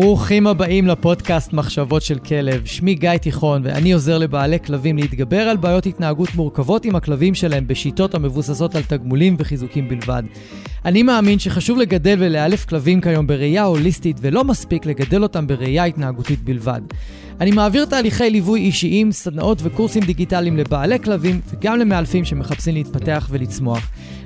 ברוכים הבאים לפודקאסט מחשבות של כלב. שמי גיא תיכון ואני עוזר לבעלי כלבים להתגבר על בעיות התנהגות מורכבות עם הכלבים שלהם בשיטות המבוססות על תגמולים וחיזוקים בלבד. אני מאמין שחשוב לגדל ולאלף כלבים כיום בראייה הוליסטית ולא מספיק לגדל אותם בראייה התנהגותית בלבד. אני מעביר תהליכי ליווי אישיים, סדנאות וקורסים דיגיטליים לבעלי כלבים וגם למאלפים שמחפשים להתפתח ולצמוח.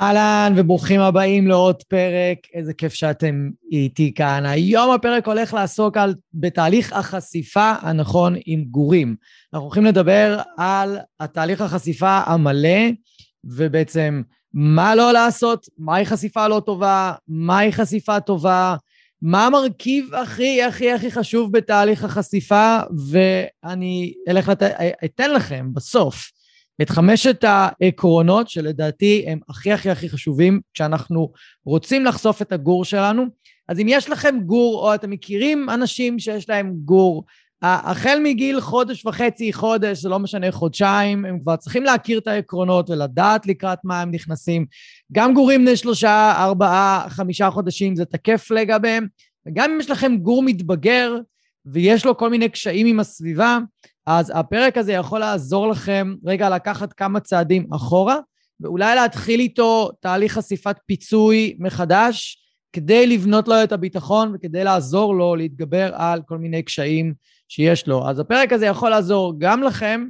אהלן וברוכים הבאים לעוד פרק, איזה כיף שאתם איתי כאן. היום הפרק הולך לעסוק בתהליך החשיפה הנכון עם גורים. אנחנו הולכים לדבר על התהליך החשיפה המלא, ובעצם מה לא לעשות, מהי חשיפה לא טובה, מהי חשיפה טובה, מה המרכיב הכי חשוב בתהליך החשיפה, ואני אתן לכם בסוף את חמשת העקרונות שלדעתי הם הכי חשובים כשאנחנו רוצים לחשוף את הגור שלנו. אז אם יש לכם גור או אתם מכירים אנשים שיש להם גור, החל מגיל חודש וחצי, חודש, זה לא משנה, חודשיים, הם כבר צריכים להכיר את העקרונות ולדעת לקראת מה הם נכנסים. גם גורים בני 3, 4, 5 חודשים זה תקף לגביהם, וגם אם יש לכם גור מתבגר ויש לו כל מיני קשיים עם הסביבה, אז הפרק הזה יכול לעזור לכם רגע לקחת כמה צעדים אחורה, ואולי להתחיל איתו תהליך חשיפת פיצוי מחדש, כדי לבנות לו את הביטחון וכדי לעזור לו להתגבר על כל מיני קשיים שיש לו. אז הפרק הזה יכול לעזור גם לכם,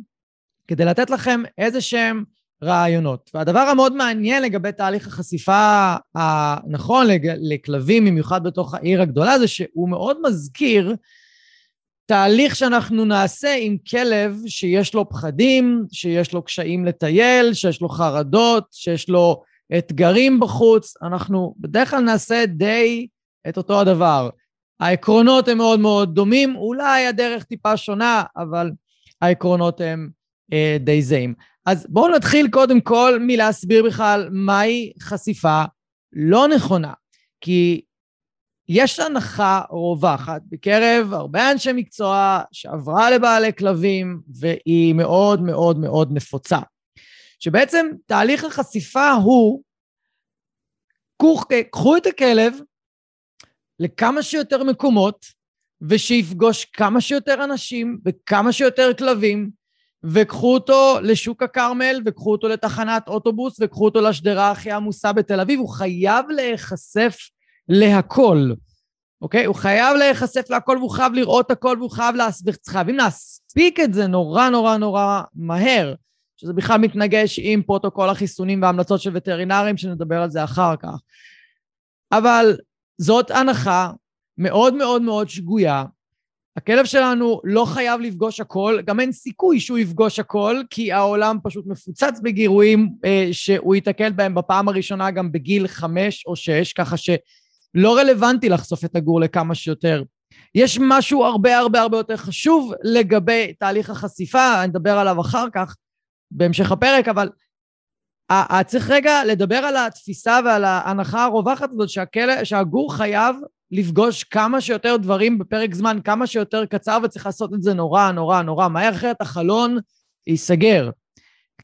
כדי לתת לכם איזה שהם רעיונות. והדבר המאוד מעניין לגבי תהליך החשיפה הנכון לכלבים, במיוחד בתוך העיר הגדולה, זה שהוא מאוד מזכיר תהליך שאנחנו נעשה עם כלב שיש לו פחדים, שיש לו קשיים לטייל, שיש לו חרדות, שיש לו אתגרים בחוץ. אנחנו בדרך כלל נעשה די את אותו הדבר. העקרונות הם מאוד מאוד דומים, אולי הדרך טיפה שונה, אבל העקרונות הם די זהים. אז בואו נתחיל קודם כל מלהסביר בכלל מהי חשיפה לא נכונה, כי יש הנחה רווחת בקרב הרבה אנשי מקצוע שעברה לבעלי כלבים, והיא מאוד מאוד מאוד נפוצה, שבעצם תהליך החשיפה הוא, קחו את הכלב לכמה שיותר מקומות, ושיפגוש כמה שיותר אנשים וכמה שיותר כלבים, וקחו אותו לשוק הכרמל, וקחו אותו לתחנת אוטובוס, וקחו אותו לשדרה הכי עמוסה בתל אביב, הוא חייב להיחשף להכל, אוקיי? הוא חייב להיחשף להכל, והוא חייב לראות הכל, והוא חייבים להספיק את זה נורא מהר, שזה בכלל מתנגש עם פרוטוקול החיסונים וההמלצות של וטרינרים, שנדבר על זה אחר כך. אבל זאת הנחה מאוד מאוד מאוד שגויה. הכלב שלנו לא חייב לפגוש הכל, גם אין סיכוי שהוא יפגוש הכל, כי העולם פשוט מפוצץ בגירויים שהוא יתקל בהם בפעם הראשונה גם בגיל 5 או 6, ככה ש לא רלוונטי לחשוף את הגור לכמה שיותר. יש משהו הרבה יותר חשוב לגבי תהליך החשיפה, אני אדבר עליו אחר כך, בהמשך הפרק, אבל צריך רגע לדבר על התפיסה ועל ההנחה הרווחת הזאת, שהגור חייב לפגוש כמה שיותר דברים בפרק זמן, כמה שיותר קצר, וצריך לעשות את זה נורא מהר, אחרת החלון ייסגר.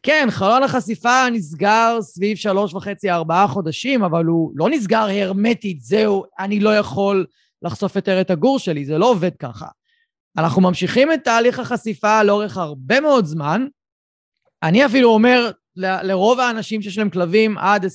כן, חלון החשיפה נסגר סביב 3.5-4 חודשים, אבל הוא לא נסגר הרמטית, זהו, אני לא יכול לחשוף יותר את הגור שלי, זה לא עובד ככה. אנחנו ממשיכים את תהליך החשיפה לאורך הרבה מאוד זמן. אני אפילו אומר לרוב האנשים שיש להם כלבים עד 20-25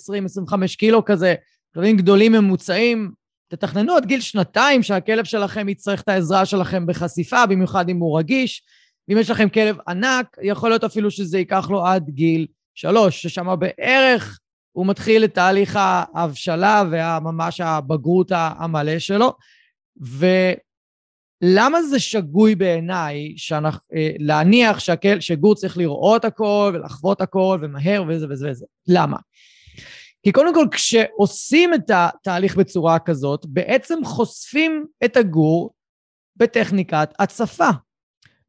קילו כזה, כלבים גדולים ממוצעים, תתכננו עד גיל 2 שהכלב שלכם יצטרך את העזרה שלכם בחשיפה, במיוחד אם הוא רגיש. אם יש לכם כלב ענק, יכול להיות אפילו שזה ייקח לו עד גיל 3, ששמה בערך הוא מתחיל את תהליך ההבשלה וממש הבגרות המלא שלו. ולמה זה שגוי בעיניי להניח שגור צריך לראות הכל ולחוות הכל ומהר וזה וזה וזה? למה? כי קודם כל כשעושים את התהליך בצורה כזאת, בעצם חושפים את הגור בטכניקת הצפה.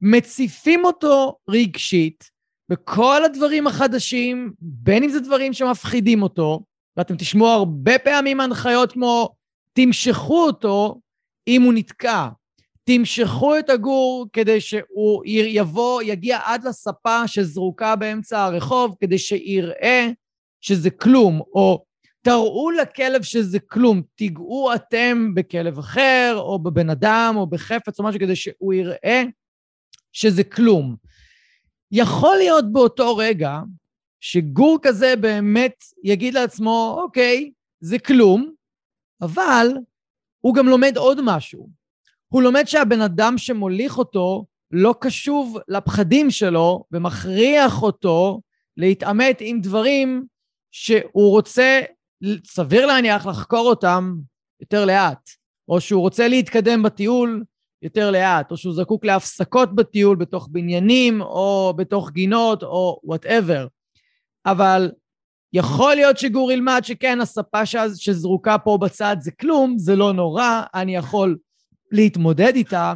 מציפים אותו רגשית בכל הדברים החדשים, בין אם זה דברים שמפחידים אותו, ואתם תשמעו הרבה פעמים הנחיות כמו תמשכו אותו אם הוא נתקע. תמשכו את הגור כדי שהוא יבוא, יגיע עד לספה שזרוקה באמצע הרחוב, כדי שיראה שזה כלום, או תראו לכלב שזה כלום, תיגעו אתם בכלב אחר, או בבן אדם, או בחפץ, או משהו כדי שהוא יראה שזה כלום. יכול להיות באותו רגע, שגור כזה באמת יגיד לעצמו, אוקיי, זה כלום, אבל הוא גם לומד עוד משהו. הוא לומד שהבן אדם שמוליך אותו לא קשוב לפחדים שלו ומכריח אותו להתעמת עם דברים שהוא רוצה, סביר להניח, לחקור אותם יותר לאט, או שהוא רוצה להתקדם בטיול יותר לאט, או שהוא זקוק להפסקות בטיול בתוך בניינים או בתוך גינות או whatever. אבל יכול להיות שגור ילמד שכן, הספה שזרוקה פה בצד זה כלום, זה לא נורא, אני יכול להתמודד איתה,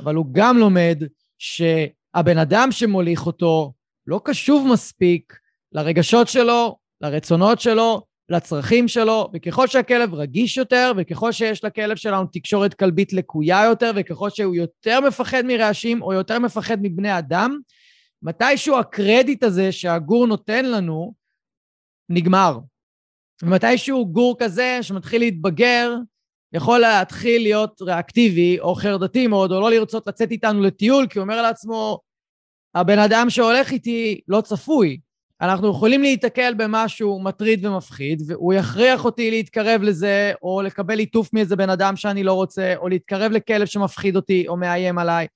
אבל הוא גם לומד שהבן אדם שמוליך אותו לא קשוב מספיק לרגשות שלו, לרצונות שלו, לצרכים שלו, וככל שהכלב רגיש יותר, וככל שיש לכלב שלנו תקשורת כלבית לקויה יותר, וככל שהוא יותר מפחד מרעשים, או יותר מפחד מבני אדם, מתישהו הקרדיט הזה שהגור נותן לנו, נגמר. ומתישהו גור כזה שמתחיל להתבגר, יכול להתחיל להיות ריאקטיבי או חרדתי מאוד, או לא לרצות לצאת איתנו לטיול, כי הוא אומר לעצמו, הבן אדם שהולך איתי לא צפוי. אנחנו יכולים להתקל במשהו מטריד ומפחיד, והוא יכריח אותי להתקרב לזה, או לקבל עיטוף מאיזה בן אדם שאני לא רוצה, או להתקרב לכלב שמפחיד אותי או מאיים עליי.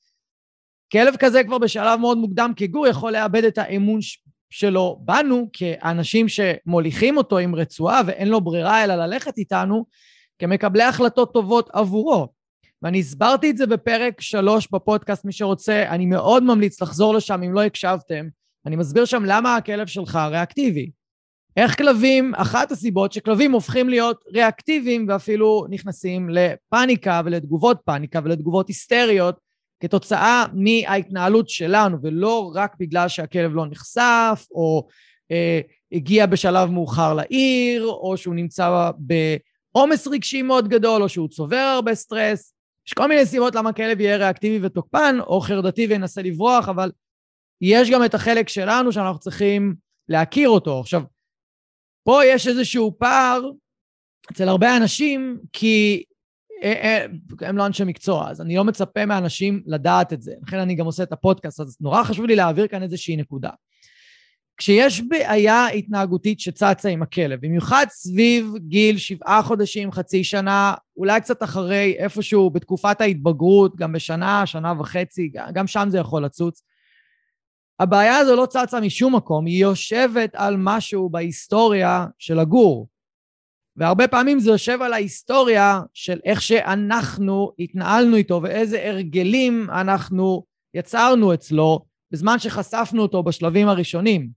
כלב כזה כבר בשלב מאוד מוקדם, כגור יכול לאבד את האמון שלו בנו, כאנשים שמוליכים אותו עם רצועה, ואין לו ברירה אלא ללכת איתנו, כמקבלי החלטות טובות עבורו. ואני הסברתי את זה בפרק 3 בפודקאסט, מי שרוצה, אני מאוד ממליץ לחזור לשם אם לא הקשבתם, אני מסביר שם למה הכלב שלך ריאקטיבי. איך כלבים, אחת הסיבות שכלבים הופכים להיות ריאקטיביים, ואפילו נכנסים לפאניקה ולתגובות פאניקה ולתגובות היסטריות, כתוצאה מההתנהלות שלנו, ולא רק בגלל שהכלב לא נחשף, או הגיע בשלב מאוחר לעיר, או שהוא נמצא עומס רגשי מאוד גדול, או שהוא צובר הרבה סטרס. יש כל מיני סיבות למה כלב יהיה ריאקטיבי ותוקפן, או חרדתי וינסה לברוח, אבל יש גם את החלק שלנו שאנחנו צריכים להכיר אותו. עכשיו, פה יש איזשהו פער אצל הרבה אנשים, כי הם לא אנשי מקצוע, אז אני לא מצפה מאנשים לדעת את זה. לכן אני גם עושה את הפודקאסט, אז נורא חשוב לי להעביר כאן איזושהי נקודה. כשיש בעיה התנהגותית שצצה עם הכלב, במיוחד סביב גיל 7 חודשים, חצי שנה, אולי קצת אחרי, איפשהו בתקופת ההתבגרות, גם בשנה, שנה וחצי, גם שם זה יכול לצוץ. הבעיה הזו לא צצה משום מקום, היא יושבת על משהו בהיסטוריה של הגור. והרבה פעמים זה יושב על ההיסטוריה של איך שאנחנו התנהלנו איתו, ואיזה הרגלים אנחנו יצרנו אצלו, בזמן שחשפנו אותו בשלבים הראשונים.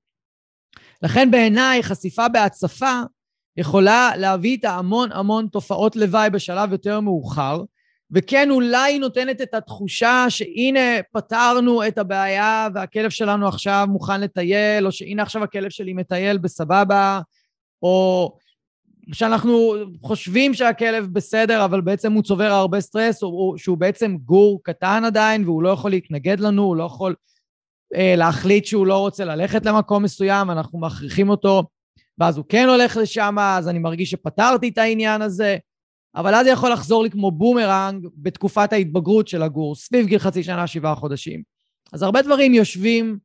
לכן בעיניי חשיפה בהצפה יכולה להביא איתה המון המון תופעות לוואי בשלב יותר מאוחר, וכן אולי נותנת את התחושה שהנה פתרנו את הבעיה והכלב שלנו עכשיו מוכן לטייל, או שהנה עכשיו הכלב שלי מטייל בסבבה, או שאנחנו חושבים שהכלב בסדר אבל בעצם הוא צובר הרבה סטרס, או שהוא בעצם גור קטן עדיין והוא לא יכול להתנגד לנו, הוא לא יכול להחליט שהוא לא רוצה ללכת למקום מסוים, אנחנו מכריחים אותו, ואז הוא כן הולך לשם, אז אני מרגיש שפתרתי את העניין הזה, אבל אז זה יכול לחזור לי כמו בומרנג בתקופת ההתבגרות של הגור, סביב גיל חצי שנה, 7 חודשים. אז הרבה דברים יושבים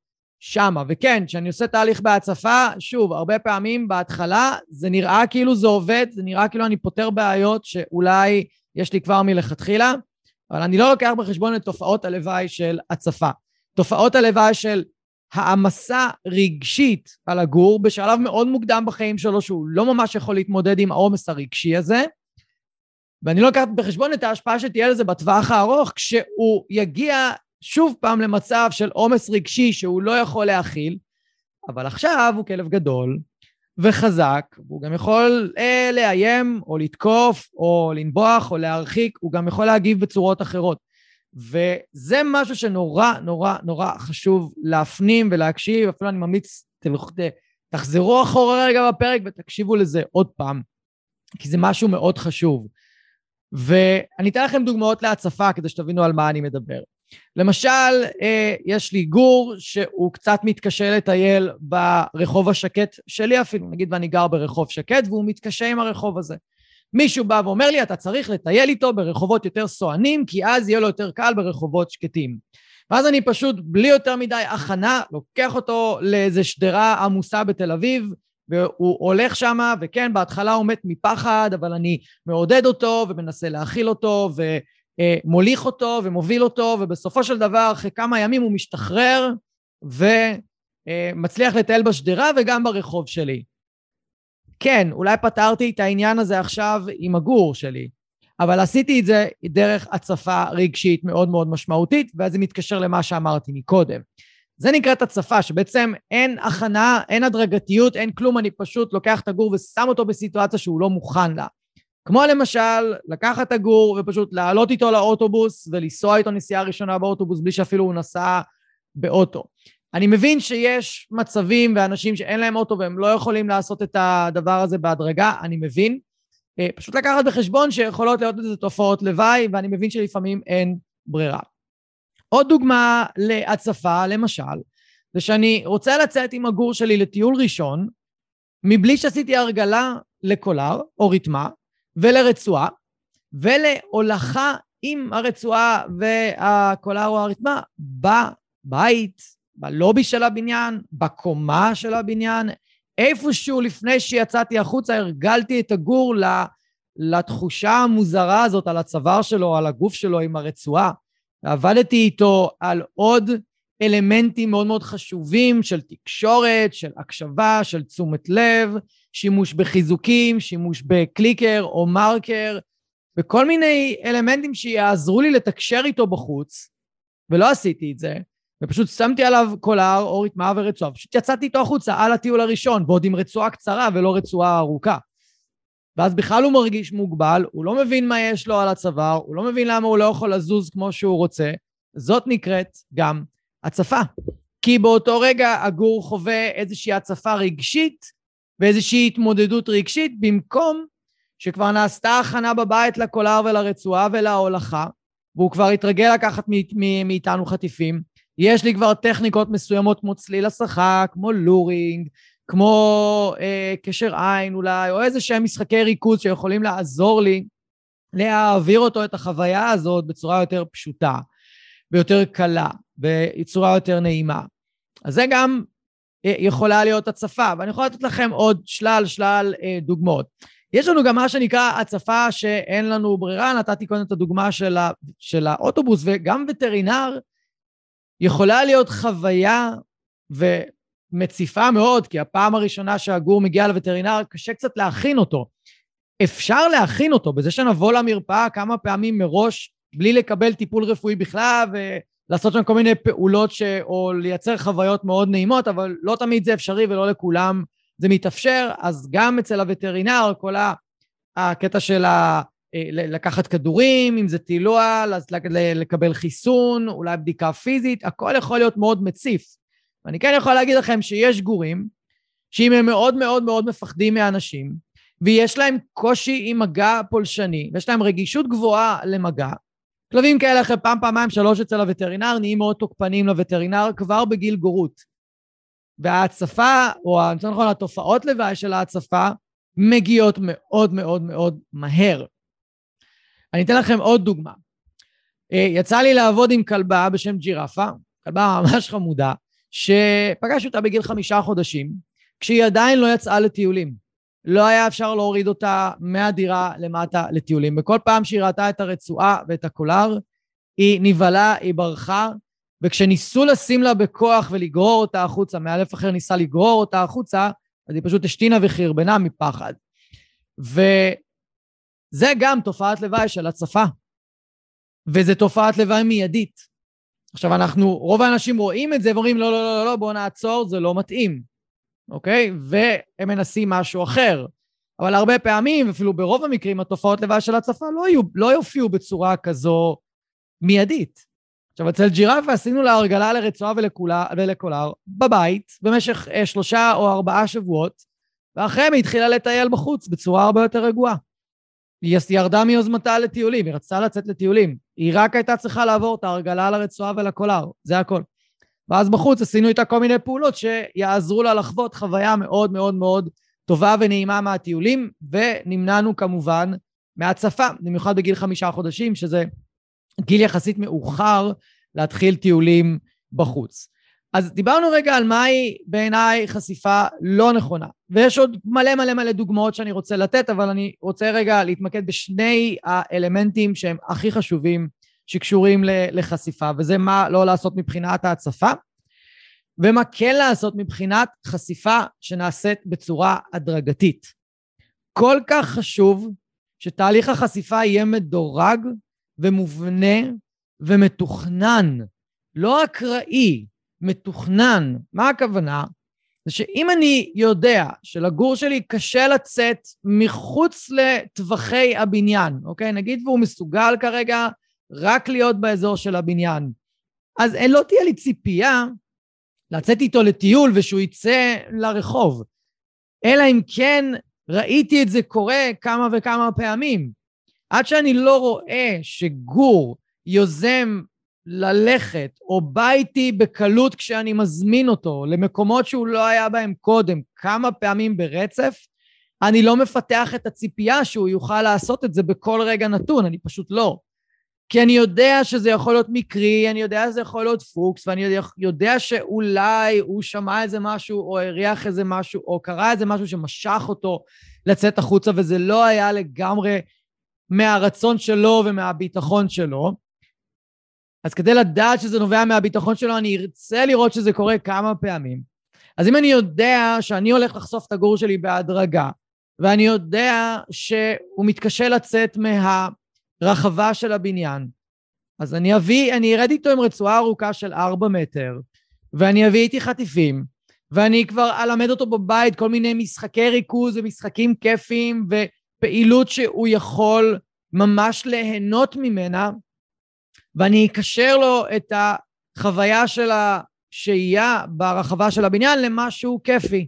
שם, וכן, כשאני עושה תהליך בהצפה, שוב, הרבה פעמים בהתחלה, זה נראה כאילו זה עובד, זה נראה כאילו אני פותר בעיות שאולי יש לי כבר מלכתחילה, אבל אני לא לוקח בחשבון את תופעות הלוואי של הצפה. תופעות הלוואי של העמסה רגשית על הגור, בשלב מאוד מוקדם בחיים שלו, שהוא לא ממש יכול להתמודד עם העומס הרגשי הזה, ואני לא לוקח בחשבון את ההשפעה שתהיה לזה בטווח הארוך, כשהוא יגיע שוב פעם למצב של עומס רגשי שהוא לא יכול להכיל, אבל עכשיו הוא כלב גדול, וחזק, הוא גם יכול לאיים, או לתקוף, או לנבוח, או להרחיק, הוא גם יכול להגיב בצורות אחרות. וזה משהו שנורא, נורא, נורא חשוב להפנים ולהקשיב, אפילו אני ממליץ, תחזרו אחורה רגע בפרק ותקשיבו לזה עוד פעם, כי זה משהו מאוד חשוב. ואני אתן לכם דוגמאות להצפה, כדי שתבינו על מה אני מדבר. למשל, יש לי גור שהוא קצת מתקשה לטייל ברחוב השקט שלי אפילו, נגיד ואני גר ברחוב שקט, והוא מתקשה עם הרחוב הזה. מישהו בא ואומר לי, אתה צריך לטייל איתו ברחובות יותר סוענים, כי אז יהיה לו יותר קל ברחובות שקטים. ואז אני פשוט, בלי יותר מדי הכנה, לוקח אותו לאיזו שדרה עמוסה בתל אביב, והוא הולך שם, וכן, בהתחלה הוא מת מפחד, אבל אני מעודד אותו ומנסה להכיל אותו ומוליך אותו ומוביל אותו, ובסופו של דבר, אחרי כמה ימים הוא משתחרר, ומצליח לטייל בשדרה וגם ברחוב שלי. כן, אולי פתרתי את העניין הזה עכשיו עם הגור שלי, אבל עשיתי את זה דרך הצפה רגשית מאוד מאוד משמעותית, ואז זה מתקשר למה שאמרתי מקודם. זה נקרא הצפה, שבעצם אין הכנה, אין הדרגתיות, אין כלום, אני פשוט לוקח את הגור ושם אותו בסיטואציה שהוא לא מוכן לה. כמו למשל, לקחת את הגור ופשוט לעלות איתו לאוטובוס, ולנסוע איתו נסיעה ראשונה באוטובוס, בלי שאפילו הוא נסע באוטו. אני מבין שיש מצבים ואנשים שאין להם אוטו והם לא יכולים לעשות את הדבר הזה בהדרגה, אני מבין. פשוט לקחת בחשבון שיכולות להיות איזה תופעות לוואי, ואני מבין שלפעמים אין ברירה. עוד דוגמה להצפה, למשל, זה שאני רוצה לצאת עם הגור שלי לטיול ראשון, מבלי שעשיתי הרגלה לקולר או רתמה, ולרצועה, ולהולכה עם הרצועה והקולר או הרתמה, בבית, בלובי של הבניין, בקומה של הבניין, איפשהו לפני שיצאתי החוצה, הרגלתי את הגור לתחושה המוזרה הזאת, על הצוואר שלו, על הגוף שלו עם הרצועה. עבדתי איתו על עוד אלמנטים מאוד מאוד חשובים, של תקשורת, של הקשבה, של תשומת לב, שימוש בחיזוקים, שימוש בקליקר או מרקר, וכל מיני אלמנטים שיעזרו לי לתקשר איתו בחוץ, ולא עשיתי את זה. ופשוט שמתי עליו קולר או רתמה ורצועה, פשוט יצאתי איתו החוצה על הטיול הראשון, ועוד עם רצועה קצרה ולא רצועה ארוכה. ואז בכלל הוא מרגיש מוגבל, הוא לא מבין מה יש לו על הצוואר, הוא לא מבין למה הוא לא יכול לזוז כמו שהוא רוצה, זאת נקראת גם הצפה. כי באותו רגע הגור חווה איזושהי הצפה רגשית, ואיזושהי התמודדות רגשית, במקום שכבר נעשתה הכנה בבית לקולר ולרצועה ולהולכה, והוא כבר התרגל לקחת מאיתנו חטיפים, יש לי כבר טכניקות מסוימות כמו צליל השכה, כמו לורינג, כמו קשר עין אולי, או איזה שהם משחקי ריכוז שיכולים לעזור לי להעביר אותו את החוויה הזאת בצורה יותר פשוטה, ביותר קלה, בצורה יותר נעימה. אז זה גם יכולה להיות הצפה, ואני יכולה לתת לכם עוד שלל דוגמאות. יש לנו גם מה שנקרא הצפה שאין לנו ברירה, נתתי קודם את הדוגמה של האוטובוס, וגם וטרינר, יכולה להיות חוויה ומציפה מאוד, כי הפעם הראשונה שהגור מגיע לווטרינר, קשה קצת להכין אותו. אפשר להכין אותו, בזה שנבוא למרפאה כמה פעמים מראש, בלי לקבל טיפול רפואי בכלל, ולעשות שם כל מיני פעולות, או לייצר חוויות מאוד נעימות, אבל לא תמיד זה אפשרי, ולא לכולם זה מתאפשר, אז גם אצל הווטרינר, כל הקטע של לקחת כדורים, אם זה תילוע, לקבל חיסון, אולי בדיקה פיזית, הכל יכול להיות מאוד מציף. ואני כן יכול להגיד לכם שיש גורים, שאם הם מאוד מאוד מאוד מפחדים מאנשים, ויש להם קושי עם מגע פולשני, ויש להם רגישות גבוהה למגע, כלבים כאלה אחרי פעם, פעמיים, שלוש אצל הווטרינר, נהיים מאוד תוקפנים לווטרינר כבר בגיל גורות. וההצפה, או נכון, התופעות לוואי של ההצפה, מגיעות מאוד מאוד מאוד מהר. אני אתן לכם עוד דוגמה. יצא לי לעבוד עם כלבה בשם ג'ירפה, כלבה ממש חמודה, שפגש אותה בגיל 5 חודשים, כשהיא עדיין לא יצאה לטיולים. לא היה אפשר להוריד אותה מהדירה למטה לטיולים. בכל פעם שהיא ראתה את הרצועה ואת הקולר, היא נבלה, היא ברחה, וכשניסו לשים לה בכוח ולגרור אותה החוצה, מאלף אחר ניסה לגרור אותה החוצה, אז היא פשוט השתינה וחרבנה מפחד. זה גם תופעת לוואי של הצפה, וזה תופעת לוואי מיידית. עכשיו רוב האנשים רואים את זה ואומרים, לא, בואו נעצור, זה לא מתאים. אוקיי? והם מנסים משהו אחר. אבל הרבה פעמים, אפילו ברוב המקרים, התופעות לוואי של הצפה לא יופיעו בצורה כזו מיידית. עכשיו, אצל ג'ירפה עשינו לה הרגלה לרצועה ולקולר בבית, במשך 3 או 4 שבועות, ואחרי היא התחילה לטייל בחוץ בצורה הרבה יותר רגועה. היא ירדה מיוזמתה לטיולים, היא רצתה לצאת לטיולים. היא רק הייתה צריכה לעבור את ההרגלה לרצועה ולקולר, זה הכל. ואז בחוץ עשינו איתה כל מיני פעולות שיעזרו לה לחוות חוויה מאוד מאוד מאוד טובה ונעימה מהטיולים, ונמנענו כמובן מהצפה, במיוחד בגיל 5 חודשים, שזה גיל יחסית מאוחר להתחיל טיולים בחוץ. אז דיברנו רגע על מהי בעיניי חשיפה לא נכונה, ויש עוד מלא מלא מלא דוגמאות שאני רוצה לתת, אבל אני רוצה רגע להתמקד בשני האלמנטים שהם הכי חשובים שקשורים לחשיפה, וזה מה לא לעשות מבחינת ההצפה, ומה כן לעשות מבחינת חשיפה שנעשית בצורה הדרגתית. כל כך חשוב שתהליך החשיפה יהיה מדורג ומובנה ומתוכנן, לא אקראי, מתוכנן. מה הכוונה? זה שאם אני יודע שלגור שלי קשה לצאת מחוץ לטווחי הבניין, אוקיי? נגיד והוא מסוגל כרגע רק להיות באזור של הבניין, אז לא תהיה לי ציפייה לצאת איתו לטיול ושהוא יצא לרחוב, אלא אם כן ראיתי את זה קורה כמה וכמה פעמים. עד שאני לא רואה שגור יוזם ללכת או בא איתי בקלות כשאני מזמין אותו למקומות שהוא לא היה בהם קודם כמה פעמים ברצף, אני לא מפתח את הציפייה שהוא יוכל לעשות את זה בכל רגע נתון, אני פשוט לא. כי אני יודע שזה יכול להיות מקרי, אני יודע שזה יכול להיות פוקס, ואני יודע שאולי הוא שמע איזה משהו, או הריח איזה משהו, או קרא איזה משהו שמשך אותו לצאת החוצה, וזה לא היה לגמרי מהרצון שלו ומהביטחון שלו. אז כדי לדעת שזה נובע מהביטחון שלו, אני ארצה לראות שזה קורה כמה פעמים. אז אם אני יודע שאני הולך לחשוף את הגור שלי בהדרגה, ואני יודע שהוא מתקשה לצאת מהרחבה של הבניין, אז אני ארד איתו עם רצועה ארוכה של 4 מטר, ואני אביא איתי חטיפים, ואני כבר אלמד אותו בבית כל מיני משחקי ריכוז ומשחקים כיפיים, ופעילות שהוא יכול ממש ליהנות ממנה, ואני אקשר לו את החוויה של השהייה ברחבה של הבניין למשהו כיפי.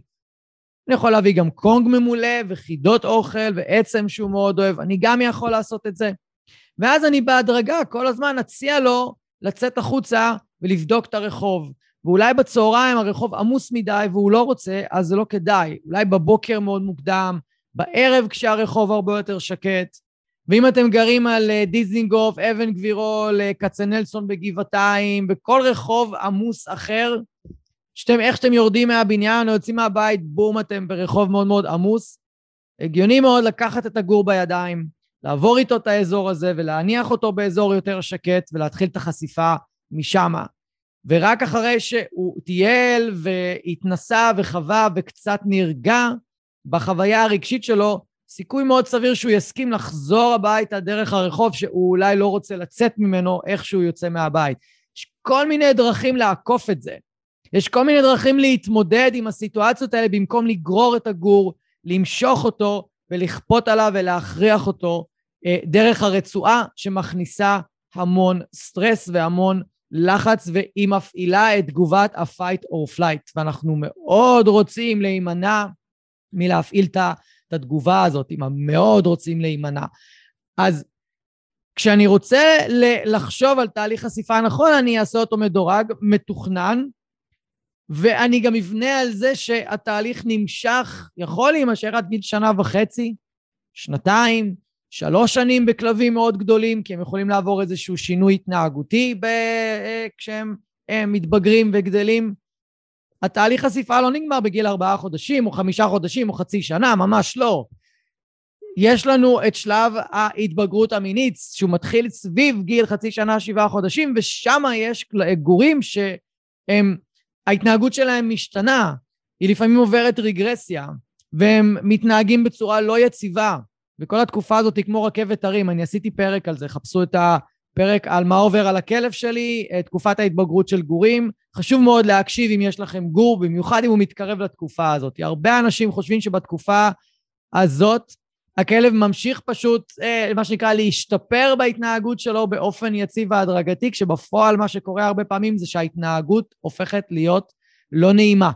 אני יכול להביא גם קונג ממולא וחידות אוכל ועצם שהוא מאוד אוהב, אני גם יכול לעשות את זה. ואז אני בהדרגה כל הזמן אציע לו לצאת החוצה ולבדוק את הרחוב. ואולי בצהריים הרחוב עמוס מדי והוא לא רוצה, אז זה לא כדאי. אולי בבוקר מאוד מוקדם, בערב כשהרחוב הרבה יותר שקט. ואם אתם גרים על דיזינגוף, אבן גבירול, קצנלסון בגבעתיים, בכל רחוב עמוס אחר, איך שאתם יורדים מהבניין או יוצאים מהבית, בום, אתם ברחוב מאוד מאוד עמוס. הגיוני מאוד לקחת את הגור בידיים, לעבור איתו את האזור הזה, ולהניח אותו באזור יותר שקט, ולהתחיל את החשיפה משם. ורק אחרי שהוא טייל והתנסה וחווה וקצת נרגע בחוויה הרגשית שלו, סיכוי מאוד סביר שהוא יסכים לחזור הביתה דרך הרחוב שהוא אולי לא רוצה לצאת ממנו איך שהוא יוצא מהבית. יש כל מיני דרכים לעקוף את זה. יש כל מיני דרכים להתמודד עם הסיטואציות האלה במקום לגרור את הגור, למשוך אותו ולכפות עליו ולהכריח אותו דרך הרצועה שמכניסה המון סטרס והמון לחץ, והיא מפעילה את תגובת ה-fight or flight. ואנחנו מאוד רוצים להימנע מלהפעיל את התגובה הזאת, אם הם מאוד רוצים להימנע. אז כשאני רוצה לחשוב על תהליך חשיפה נכון, אני אעשה אותו מדורג, מתוכנן, ואני גם אבנה על זה שהתהליך נמשך, יכול להימשך עד גיל 1.5 שנה, 2 שנים, 3 שנים בכלבים מאוד גדולים, כי הם יכולים לעבור איזשהו שינוי התנהגותי כשהם מתבגרים וגדלים. התהליך חשיפה לא נגמר בגיל 4 חודשים, או 5 חודשים, או חצי שנה, ממש לא. יש לנו את שלב ההתבגרות המינית, שהוא מתחיל סביב גיל חצי שנה, 7 חודשים, ושם יש גורים שההתנהגות שלהם משתנה, היא לפעמים עוברת רגרסיה, והם מתנהגים בצורה לא יציבה, וכל התקופה הזאת היא כמו רכבת הרים, אני עשיתי פרק על זה, חפשו את פרק על מה עובר על הכלב שלי, תקופת ההתבגרות של גורים. חשוב מאוד להקשיב אם יש לכם גור, במיוחד אם הוא מתקרב לתקופה הזאת. הרבה אנשים חושבים שבתקופה הזאת, הכלב ממשיך פשוט, מה שנקרא, להשתפר בהתנהגות שלו באופן יציב והדרגתי, כשבפועל מה שקורה הרבה פעמים זה שההתנהגות הופכת להיות לא נעימה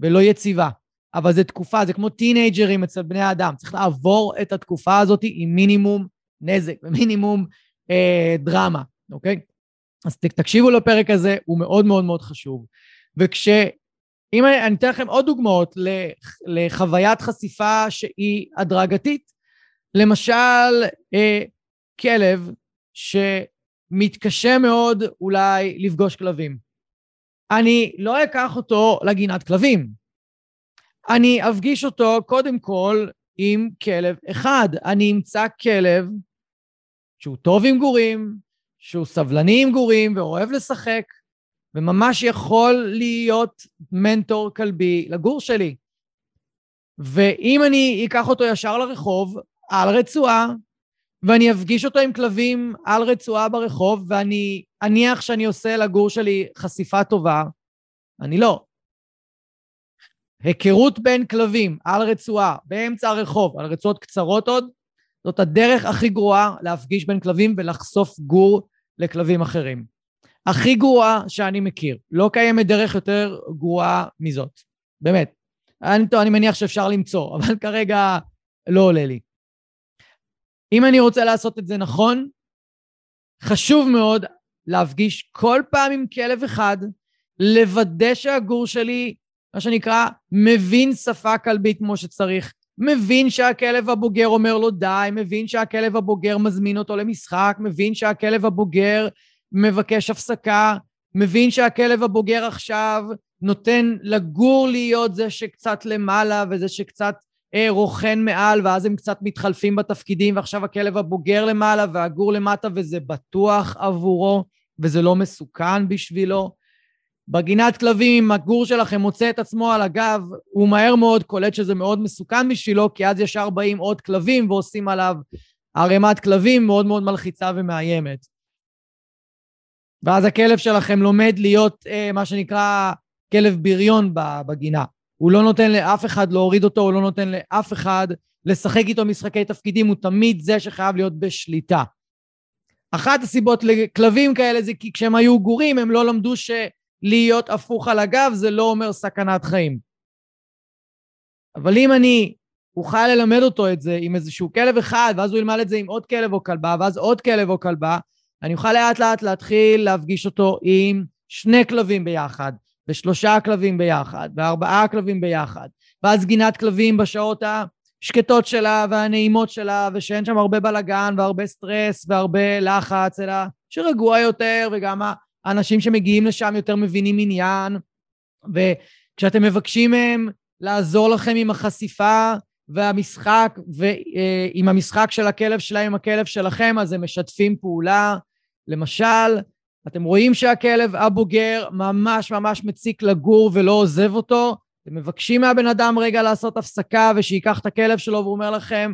ולא יציבה. אבל זה תקופה, זה כמו טינג'רים אצל בני האדם, צריך לעבור את התקופה הזאת עם מינימום נזק, ומינימום דרמה, אוקיי? אז תקשיבו לפרק הזה, הוא מאוד מאוד מאוד חשוב. אם אני אתן לכם עוד דוגמאות לחוויית חשיפה שהיא הדרגתית, למשל כלב שמתקשה מאוד אולי לפגוש כלבים. אני לא אקח אותו לגינת כלבים, אני אפגיש אותו קודם כל עם כלב אחד, אני אמצא כלב שהוא טוב עם גורים, שהוא סבלני עם גורים ואוהב לשחק, וממש יכול להיות מנטור כלבי לגור שלי. ואם אני אקח אותו ישר לרחוב, על רצועה, ואני אפגיש אותו עם כלבים על רצועה ברחוב, ואני אניח שאני עושה לגור שלי חשיפה טובה, אני לא. היכרות בין כלבים על רצועה, באמצע הרחוב, על רצועות קצרות עוד, זאת הדרך הכי גרועה להפגיש בין כלבים ולחשוף גור לכלבים אחרים. הכי גרועה שאני מכיר, לא קיימת דרך יותר גרועה מזאת, באמת. אני מניח שאפשר למצוא, אבל כרגע לא עולה לי. אם אני רוצה לעשות את זה נכון, חשוב מאוד להפגיש כל פעם עם כלב אחד, לוודא שהגור שלי, מה שנקרא, מבין שפה כלבית כמו שצריך, מבין שהכלב הבוגר אומר לו די, מבין שהכלב הבוגר מזמין אותו למשחק, מבין שהכלב הבוגר מבקש הפסקה, מבין שהכלב הבוגר עכשיו נותן לגור להיות זה שקצת למעלה וזה שקצת רוחן מעל, ואז הם קצת מתחלפים בתפקידים, ועכשיו הכלב הבוגר למעלה והגור למטה, וזה בטוח עבורו וזה לא מסוכן בשבילו. בגינת כלבים, אם הגור שלכם מוצא את עצמו על הגב, הוא מהר מאוד קולט שזה מאוד מסוכן בשבילו, כי אז ישר באים עוד כלבים ועושים עליו ערימת כלבים מאוד מאוד מלחיצה ומאיימת. ואז הכלב שלכם לומד להיות מה שנקרא כלב בריון בגינה. הוא לא נותן לאף אחד להוריד אותו, הוא לא נותן לאף אחד לשחק איתו משחקי תפקידים, הוא תמיד זה שחייב להיות בשליטה. אחת הסיבות לכלבים כאלה זה כי כשהם היו גורים, הם לא למדו שלהיות הפוך על הגב, זה לא אומר סכנת חיים. אבל אם אני אוכל ללמד אותו את זה עם איזשהו כלב אחד, ואז הוא ילמד את זה עם עוד כלב או כלבה, ואז עוד כלב או כלבה, אני אוכל לאט לאט להתחיל להפגיש אותו עם 2 כלבים ביחד, ו3 כלבים ביחד, ו4 כלבים ביחד, ואז גינת כלבים בשעות השקטות שלה והנעימות שלה, ושאין שם הרבה בלגן והרבה סטרס והרבה לחץ, אלא שרגוע יותר, וגם האנשים שמגיעים לשם יותר מבינים עניין, וכשאתם מבקשים מהם לעזור לכם עם החשיפה, והמשחק, ועם המשחק של הכלב שלהם, עם הכלב שלכם, אז הם משתפים פעולה. למשל, אתם רואים שהכלב הבוגר ממש ממש מציק לגור ולא עוזב אותו, אתם מבקשים מהבן אדם רגע לעשות הפסקה ושיקח את הכלב שלו, והוא אומר לכם,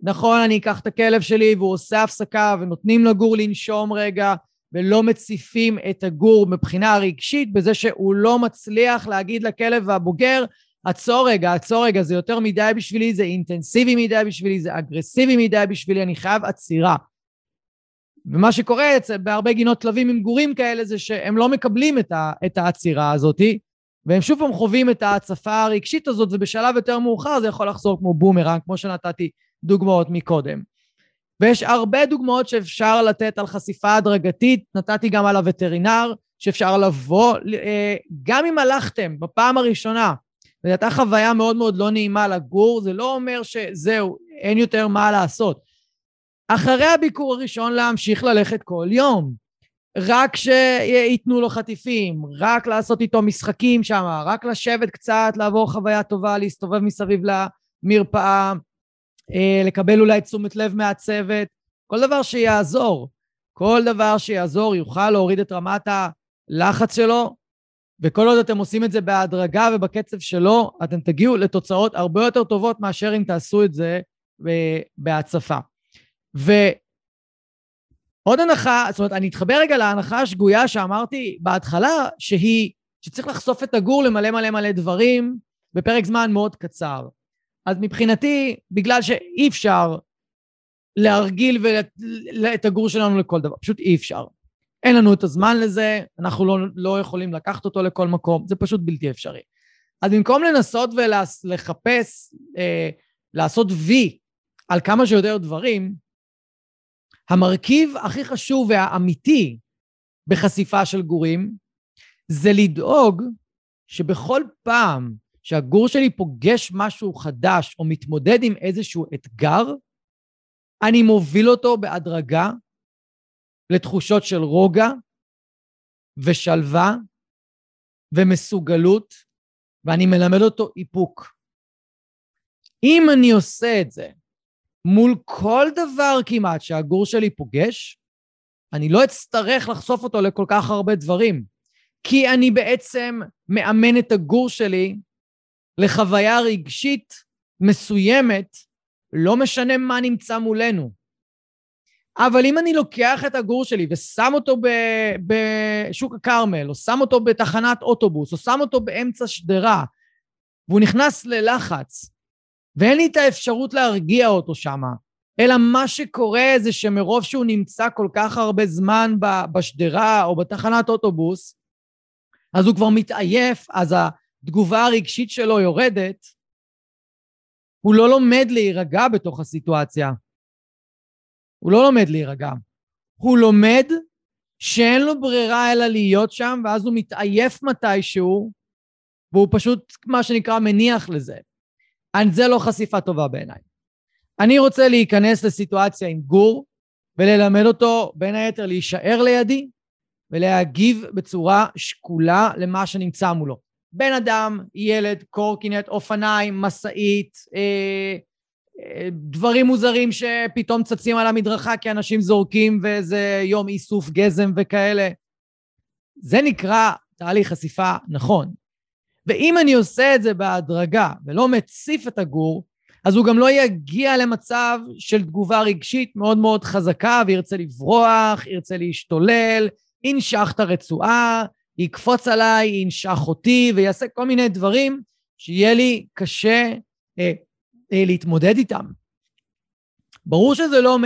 נכון, אני אקח את הכלב שלי, והוא עושה הפסקה, ונותנים לגור לנשום רגע, ולא מציפים את הגור מבחינה רגשית, בזה שהוא לא מצליח להגיד לכלב הבוגר, עצור רגע, זה יותר מדי בשבילי, זה אינטנסיבי מדי בשבילי, זה אגרסיבי מדי בשבילי, אני חייב עצירה. ומה שקורה בהרבה גינות כלבים עם גורים כאלה, זה שהם לא מקבלים את העצירה הזאת, והם שוב פעם חווים את ההצפה הרגשית הזאת, ובשלב יותר מאוחר זה יכול לחזור כמו בומרנג, כמו שנתתי דוגמאות מקודם. ויש הרבה דוגמאות שאפשר לתת על חשיפה הדרגתית, נתתי גם על הווטרינר, שאפשר לבוא, גם אם הלכתם בפעם הראשונה, זו הייתה חוויה מאוד מאוד לא נעימה לגור, זה לא אומר שזהו, אין יותר מה לעשות. אחרי הביקור הראשון להמשיך ללכת כל יום, רק שיתנו לו חטיפים, רק לעשות איתו משחקים שם, רק לשבת קצת, לעבור חוויה טובה, להסתובב מסביב למרפאה, לקבל אולי תשומת לב מהצוות, כל דבר שיעזור יוכל להוריד את רמת הלחץ שלו, וכל עוד אתם עושים את זה בהדרגה ובקצב שלו, אתם תגיעו לתוצאות הרבה יותר טובות מאשר אם תעשו את זה בהצפה. עוד הנחה, זאת אומרת, אני אתחבר רגע להנחה השגויה שאמרתי בהתחלה, שצריך לחשוף את הגור למלא מלא מלא דברים, בפרק זמן מאוד קצר. אז מבחינתי, בגלל שאי אפשר להרגיל את הגור שלנו לכל דבר, פשוט אי אפשר. אין לנו את הזמן לזה, אנחנו לא יכולים לקחת אותו לכל מקום, זה פשוט בלתי אפשרי. אז במקום לנסות ולחפש, לעשות וי על כמה שיותר דברים, המרכיב הכי חשוב והאמיתי בחשיפה של גורים, זה לדאוג שבכל פעם שהגור שלי פוגש משהו חדש, או מתמודד עם איזשהו אתגר, אני מוביל אותו בהדרגה, לתחושות של רוגע, ושלווה, ומסוגלות, ואני מלמד אותו איפוק. אם אני עושה את זה, מול כל דבר כמעט שהגור שלי פוגש, אני לא אצטרך לחשוף אותו לכל כך הרבה דברים, כי אני בעצם מאמן את הגור שלי לחוויה רגשית מסוימת, לא משנה מה נמצא מולנו. אבל אם אני לוקח את הגור שלי ושם אותו בשוק הקרמל, או שם אותו בתחנת אוטובוס, או שם אותו באמצע שדרה, והוא נכנס ללחץ, ואין לי את האפשרות להרגיע אותו שמה, אלא מה שקורה זה שמרוב שהוא נמצא כל כך הרבה זמן בשדרה או בתחנת אוטובוס, אז הוא כבר מתעייף, אז התגובה הרגשית שלו יורדת, הוא לא לומד להירגע בתוך הסיטואציה. הוא לא לומד להירגע. הוא לומד שאין לו ברירה אלא להיות שם, ואז הוא מתעייף מתישהו, והוא פשוט מה שנקרא מניח לזה. זה לא חשיפה טובה בעיניי. אני רוצה להיכנס לסיטואציה עם גור, וללמד אותו בין היתר להישאר לידי, ולהגיב בצורה שקולה למה שנמצא מולו. בן אדם, ילד, קורקינט, אופניים, מסעית, דברים מוזרים שפתאום צצים על המדרכה כי אנשים זורקים ואיזה יום איסוף גזם וכאלה. זה נקרא תהליך חשיפה נכון. ואם אני עושה את זה בהדרגה ולא מציף את הגור, אז הוא גם לא יגיע למצב של תגובה רגשית מאוד מאוד חזקה, וירצה לברוח, ירצה להשתולל, ינשח את הרצועה, יקפוץ עליי, ינשח אותי, ויעשה כל מיני דברים שיהיה לי קשה להתמודד איתם. ברור שזה לא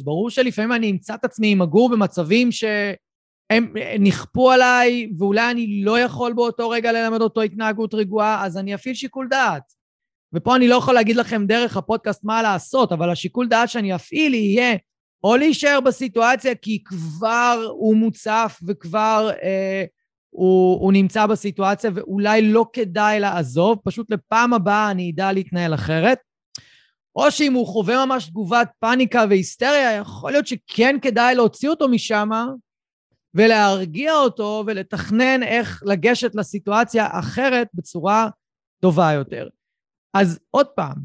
100%, ברור שלפעמים אני אמצא את עצמי עם הגור במצבים שהם נכפו עליי, ואולי אני לא יכול באותו רגע ללמד אותו התנהגות רגועה, אז אני אפעיל שיקול דעת. ופה אני לא יכול להגיד לכם דרך הפודקאסט מה לעשות, אבל השיקול דעת שאני אפעיל יהיה, או להישאר בסיטואציה, כי כבר הוא מוצף וכבר הוא נמצא בסיטואציה, ואולי לא כדאי לעזוב, פשוט לפעם הבאה אני אדע להתנהל אחרת, או שאם הוא חווה ממש תגובת פאניקה והיסטריה, יכול להיות שכן כדאי להוציא אותו משם, ולהרגיע אותו ולתכנן איך לגשת לסיטואציה אחרת בצורה טובה יותר. אז עוד פעם,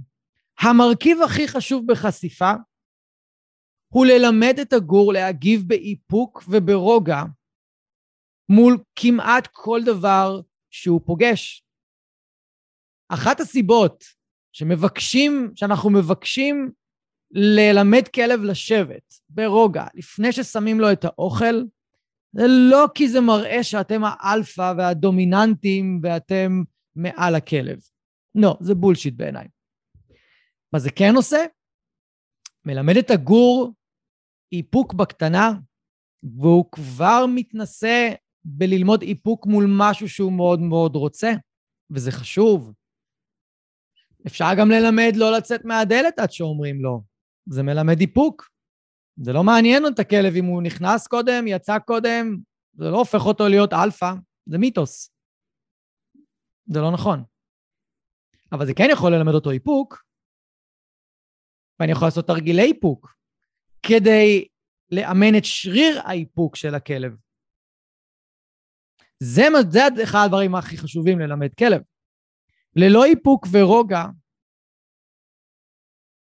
המרכיב הכי חשוב בחשיפה, הוא ללמד את הגור להגיב באיפוק וברוגע מול כמעט כל דבר שהוא פוגש. אחת הסיבות שאנחנו מבקשים ללמד כלב לשבת ברוגע לפני ששמים לו את האוכל, זה לא כי זה מראה שאתם האלפא והדומיננטים ואתם מעל הכלב. לא, זה בולשיט בעיניי. מה זה כן עושה? מלמד את הגור איפוק בקטנה, והוא כבר מתנסה בללמוד איפוק מול משהו שהוא מאוד מאוד רוצה, וזה חשוב. אפשר גם ללמד לא לצאת מהדלת עד שאומרים לו, זה מלמד איפוק. זה לא מעניין את הכלב אם הוא נכנס קודם, יצא קודם, זה לא הופך אותו להיות אלפא, זה מיתוס. זה לא נכון. אבל זה כן יכול ללמד אותו איפוק, ואני יכול לעשות תרגילי איפוק, כדי לאמן את שריר האיפוק של הכלב. זה אחד הדברים הכי חשובים ללמד כלב. ללא איפוק ורוגע,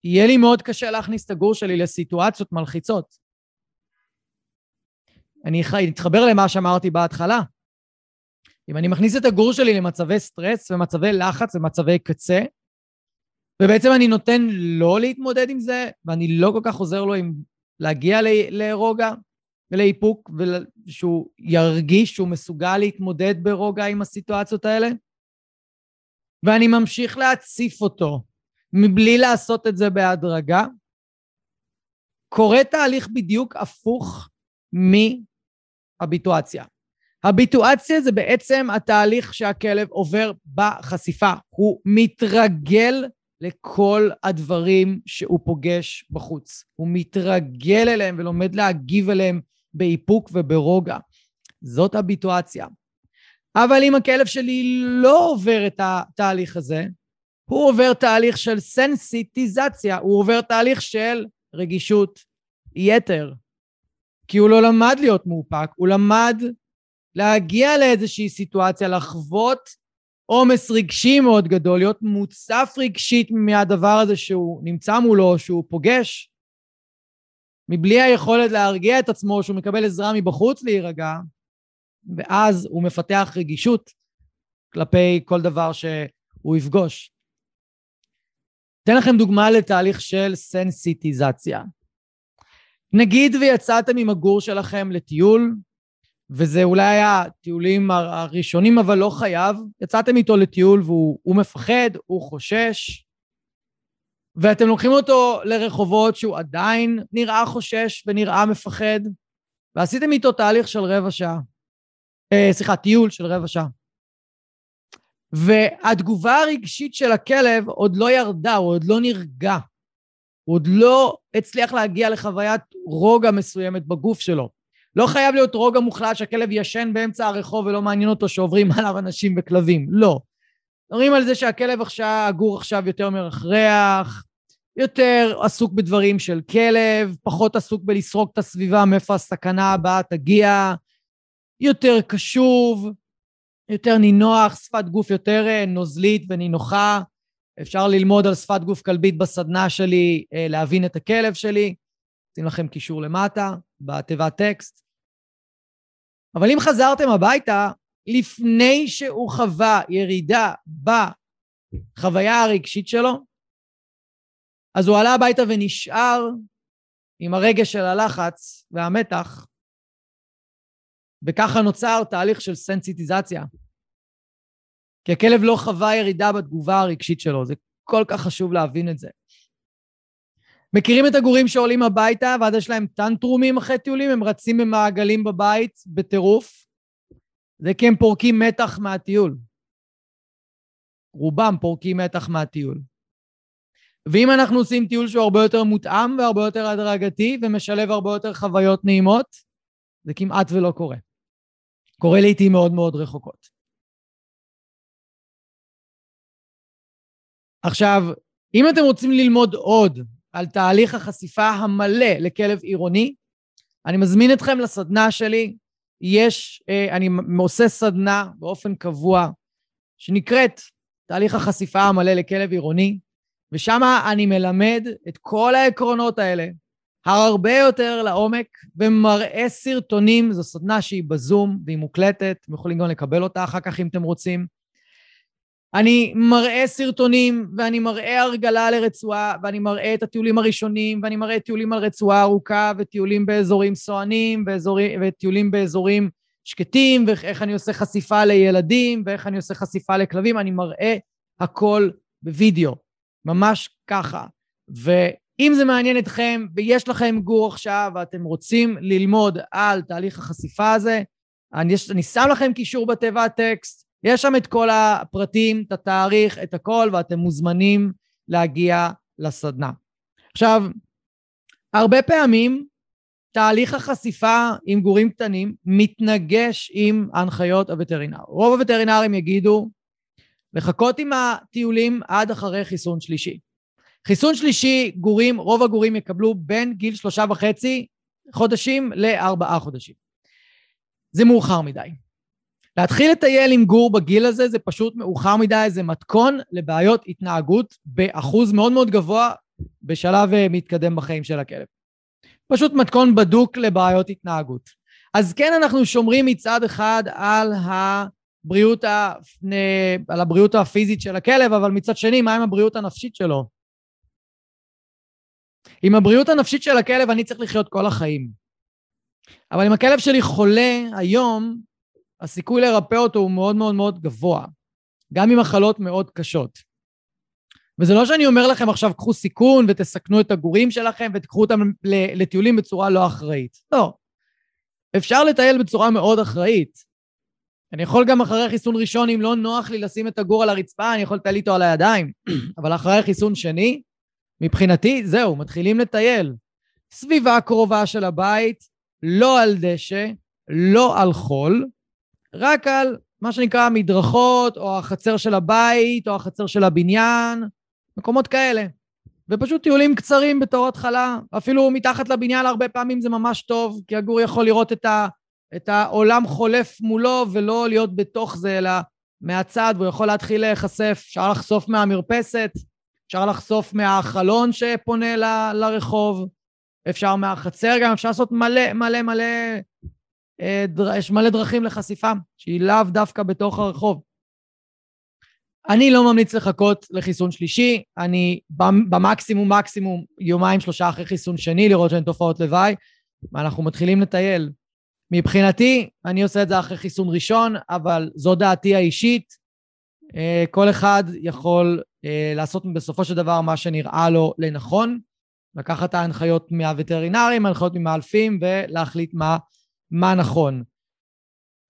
יהיה לי מאוד קשה להכניס את הגור שלי לסיטואציות מלחיצות. אני אתחבר למה שאמרתי בהתחלה. אם אני מכניס את הגור שלי למצבי סטרס ומצבי לחץ ומצבי קצה, ובעצם אני נותן לו להתמודד עם זה, ואני לא כל כך עוזר לו עם להגיע לרוגע ולאיפוק, ושהוא ירגיש שהוא מסוגל להתמודד ברוגע עם הסיטואציות האלה, ואני ממשיך להציף אותו, מבלי לעשות את זה בהדרגה, קורה תהליך בדיוק הפוך מהביטואציה. הביטואציה זה בעצם התהליך שהכלב עובר בחשיפה, הוא מתרגל לכל הדברים שהוא פוגש בחוץ, הוא מתרגל אליהם ולומד להגיב אליהם באיפוק וברוגע, זאת הביטואציה. אבל אם הכלב שלי לא עובר את התהליך הזה, הוא עובר תהליך של סנסיטיזציה, הוא עובר תהליך של רגישות יתר, כי הוא לא למד להיות מאופק, הוא למד להגיע לאיזושהי סיטואציה, לחוות עומס רגשי מאוד גדול, להיות מוצף רגשית מהדבר הזה שהוא נמצא מולו, שהוא פוגש, מבלי היכולת להרגיע את עצמו, שהוא מקבל עזרה מבחוץ להירגע, ואז הוא מפתח רגישות כלפי כל דבר שהוא יפגוש. אתן לכם דוגמה לתהליך של סנסיטיזציה. נגיד ויצאתם עם הגור שלכם לטיול, וזה אולי היה טיולים הראשונים, אבל לא חייב. יצאתם איתו לטיול והוא מפחד, הוא חושש, ואתם לוקחים אותו לרחובות שהוא עדיין נראה חושש ונראה מפחד, ועשיתם איתו תהליך של טיול של רבע שעה. והתגובה הרגשית של הכלב עוד לא ירדה, הוא עוד לא נרגע, הוא עוד לא הצליח להגיע לחוויית רוגע מסוימת בגוף שלו. לא חייב להיות רוגע מוחלט שהכלב ישן באמצע הרחוב ולא מעניין אותו שעוברים עליו אנשים וכלבים, לא. אומרים על זה שהכלב עכשיו, הגור עכשיו יותר מרחרח, יותר עסוק בדברים של כלב, פחות עסוק בלסרוק את הסביבה, מאיפה הסכנה הבאה תגיע, יותר קשוב, יותר נינוח, שפת גוף יותר נוזלית ונינוחה, אפשר ללמוד על שפת גוף כלבית בסדנה שלי, להבין את הכלב שלי, שים לכם קישור למטה, בתיבת טקסט. אבל אם חזרתם הביתה, לפני שהוא חווה ירידה בחוויה הרגשית שלו, אז הוא עלה הביתה ונשאר עם הרגש של הלחץ והמתח, וככה נוצר תהליך של סנסיטיזציה. כי הכלב לא חווה ירידה בתגובה הרגשית שלו, זה כל כך חשוב להבין את זה. מכירים את הגורים שעולים הביתה, ועד יש להם טנטרומים אחרי טיולים, הם רצים במעגלים בבית, בטירוף, זה כי הם פורקים מתח מהטיול. רובם פורקים מתח מהטיול. ואם אנחנו עושים טיול שהוא הרבה יותר מותאם, והרבה יותר הדרגתי, ומשלב הרבה יותר חוויות נעימות, זה כמעט ולא קורה. קורה לעתים מאוד מאוד רחוקות. עכשיו, אם אתם רוצים ללמוד עוד, על תהליך החשיפה המלא לכלב עירוני, אני מזמין אתכם לסדנה שלי, אני עושה סדנה באופן קבוע, שנקראת תהליך החשיפה המלא לכלב עירוני, ושם אני מלמד את כל העקרונות האלה, הרבה יותר לעומק, ומראה סרטונים, זו סדנה שהיא בזום, והיא מוקלטת, אתם יכולים גם לקבל אותה אחר כך אם אתם רוצים, אני מראה סרטונים, ואני מראה הרגלה לרצועה, ואני מראה את הטיולים הראשונים, ואני מראה טיולים על רצועה ארוכה, וטיולים באזורים סוענים, וטיולים באזורים שקטים, ואיך אני עושה חשיפה לילדים, ואיך אני עושה חשיפה לכלבים, אני מראה הכל בווידאו, ממש ככה. ואם זה מעניין אתכם, ויש לכם גור עכשיו, ואתם רוצים ללמוד על תהליך החשיפה הזה, אני שם לכם קישור בתיבת טקסט, יש שם את כל הפרטים, את התאריך, את הכל, ואתם מוזמנים להגיע לסדנה. עכשיו, הרבה פעמים, תהליך החשיפה עם גורים קטנים, מתנגש עם ההנחיות הווטרינר. רוב הווטרינרים יגידו, לחכות עם הטיולים עד אחרי חיסון שלישי. חיסון שלישי, גורים, רוב הגורים יקבלו בין גיל 3.5 חודשים ל4 חודשים. זה מאוחר מדי. להתחיל לטייל עם גור בגיל הזה, זה פשוט מאוחר מדי, זה מתכון לבעיות התנהגות באחוז מאוד מאוד גבוה, בשלב מתקדם בחיים של הכלב. פשוט מתכון בדוק לבעיות התנהגות. אז כן, אנחנו שומרים מצד אחד על הבריאות הפיזית של הכלב, אבל מצד שני, מה עם הבריאות הנפשית שלו? עם הבריאות הנפשית של הכלב אני צריך לחיות כל החיים. אבל אם הכלב שלי חולה היום, הסיכוי לרפא אותו הוא מאוד מאוד מאוד גבוה. גם עם מחלות מאוד קשות. וזה לא שאני אומר לכם עכשיו, קחו סיכון ותסכנו את הגורים שלכם ותקחו אותם לטיולים בצורה לא אחראית. לא. אפשר לטייל בצורה מאוד אחראית. אני יכול גם אחרי חיסון ראשון, אם לא נוח לי לשים את הגור על הרצפה, אני יכול לטייל איתו על הידיים. אבל אחרי חיסון שני, מבחינתי, זהו, מתחילים לטייל. סביבה קרובה של הבית, לא על דשא, לא על חול, רק על מה שנקרא המדרכות, או החצר של הבית, או החצר של הבניין, מקומות כאלה. ופשוט טיולים קצרים בתור התחלה, אפילו מתחת לבניין הרבה פעמים זה ממש טוב, כי הגור יכול לראות את העולם חולף מולו, ולא להיות בתוך זה, אלא מהצד, והוא יכול להתחיל להיחשף, אפשר לחשוף מהמרפסת, אפשר לחשוף מהחלון שפונה לרחוב, אפשר מהחצר, גם אפשר לעשות מלא מלא מלא, יש מלא דרכים לחשיפה, שהיא לאו דווקא בתוך הרחוב. אני לא ממליץ לחכות לחיסון שלישי, אני במקסימום יומיים שלושה אחרי חיסון שני, לראות שאין תופעות לוואי, ואנחנו מתחילים לטייל. מבחינתי, אני עושה את זה אחרי חיסון ראשון, אבל זו דעתי האישית, כל אחד יכול לעשות בסופו של דבר מה שנראה לו לנכון, לקחת את ההנחיות מהווטרינרים, ההנחיות ממאלפים, ולהחליט מה נכון.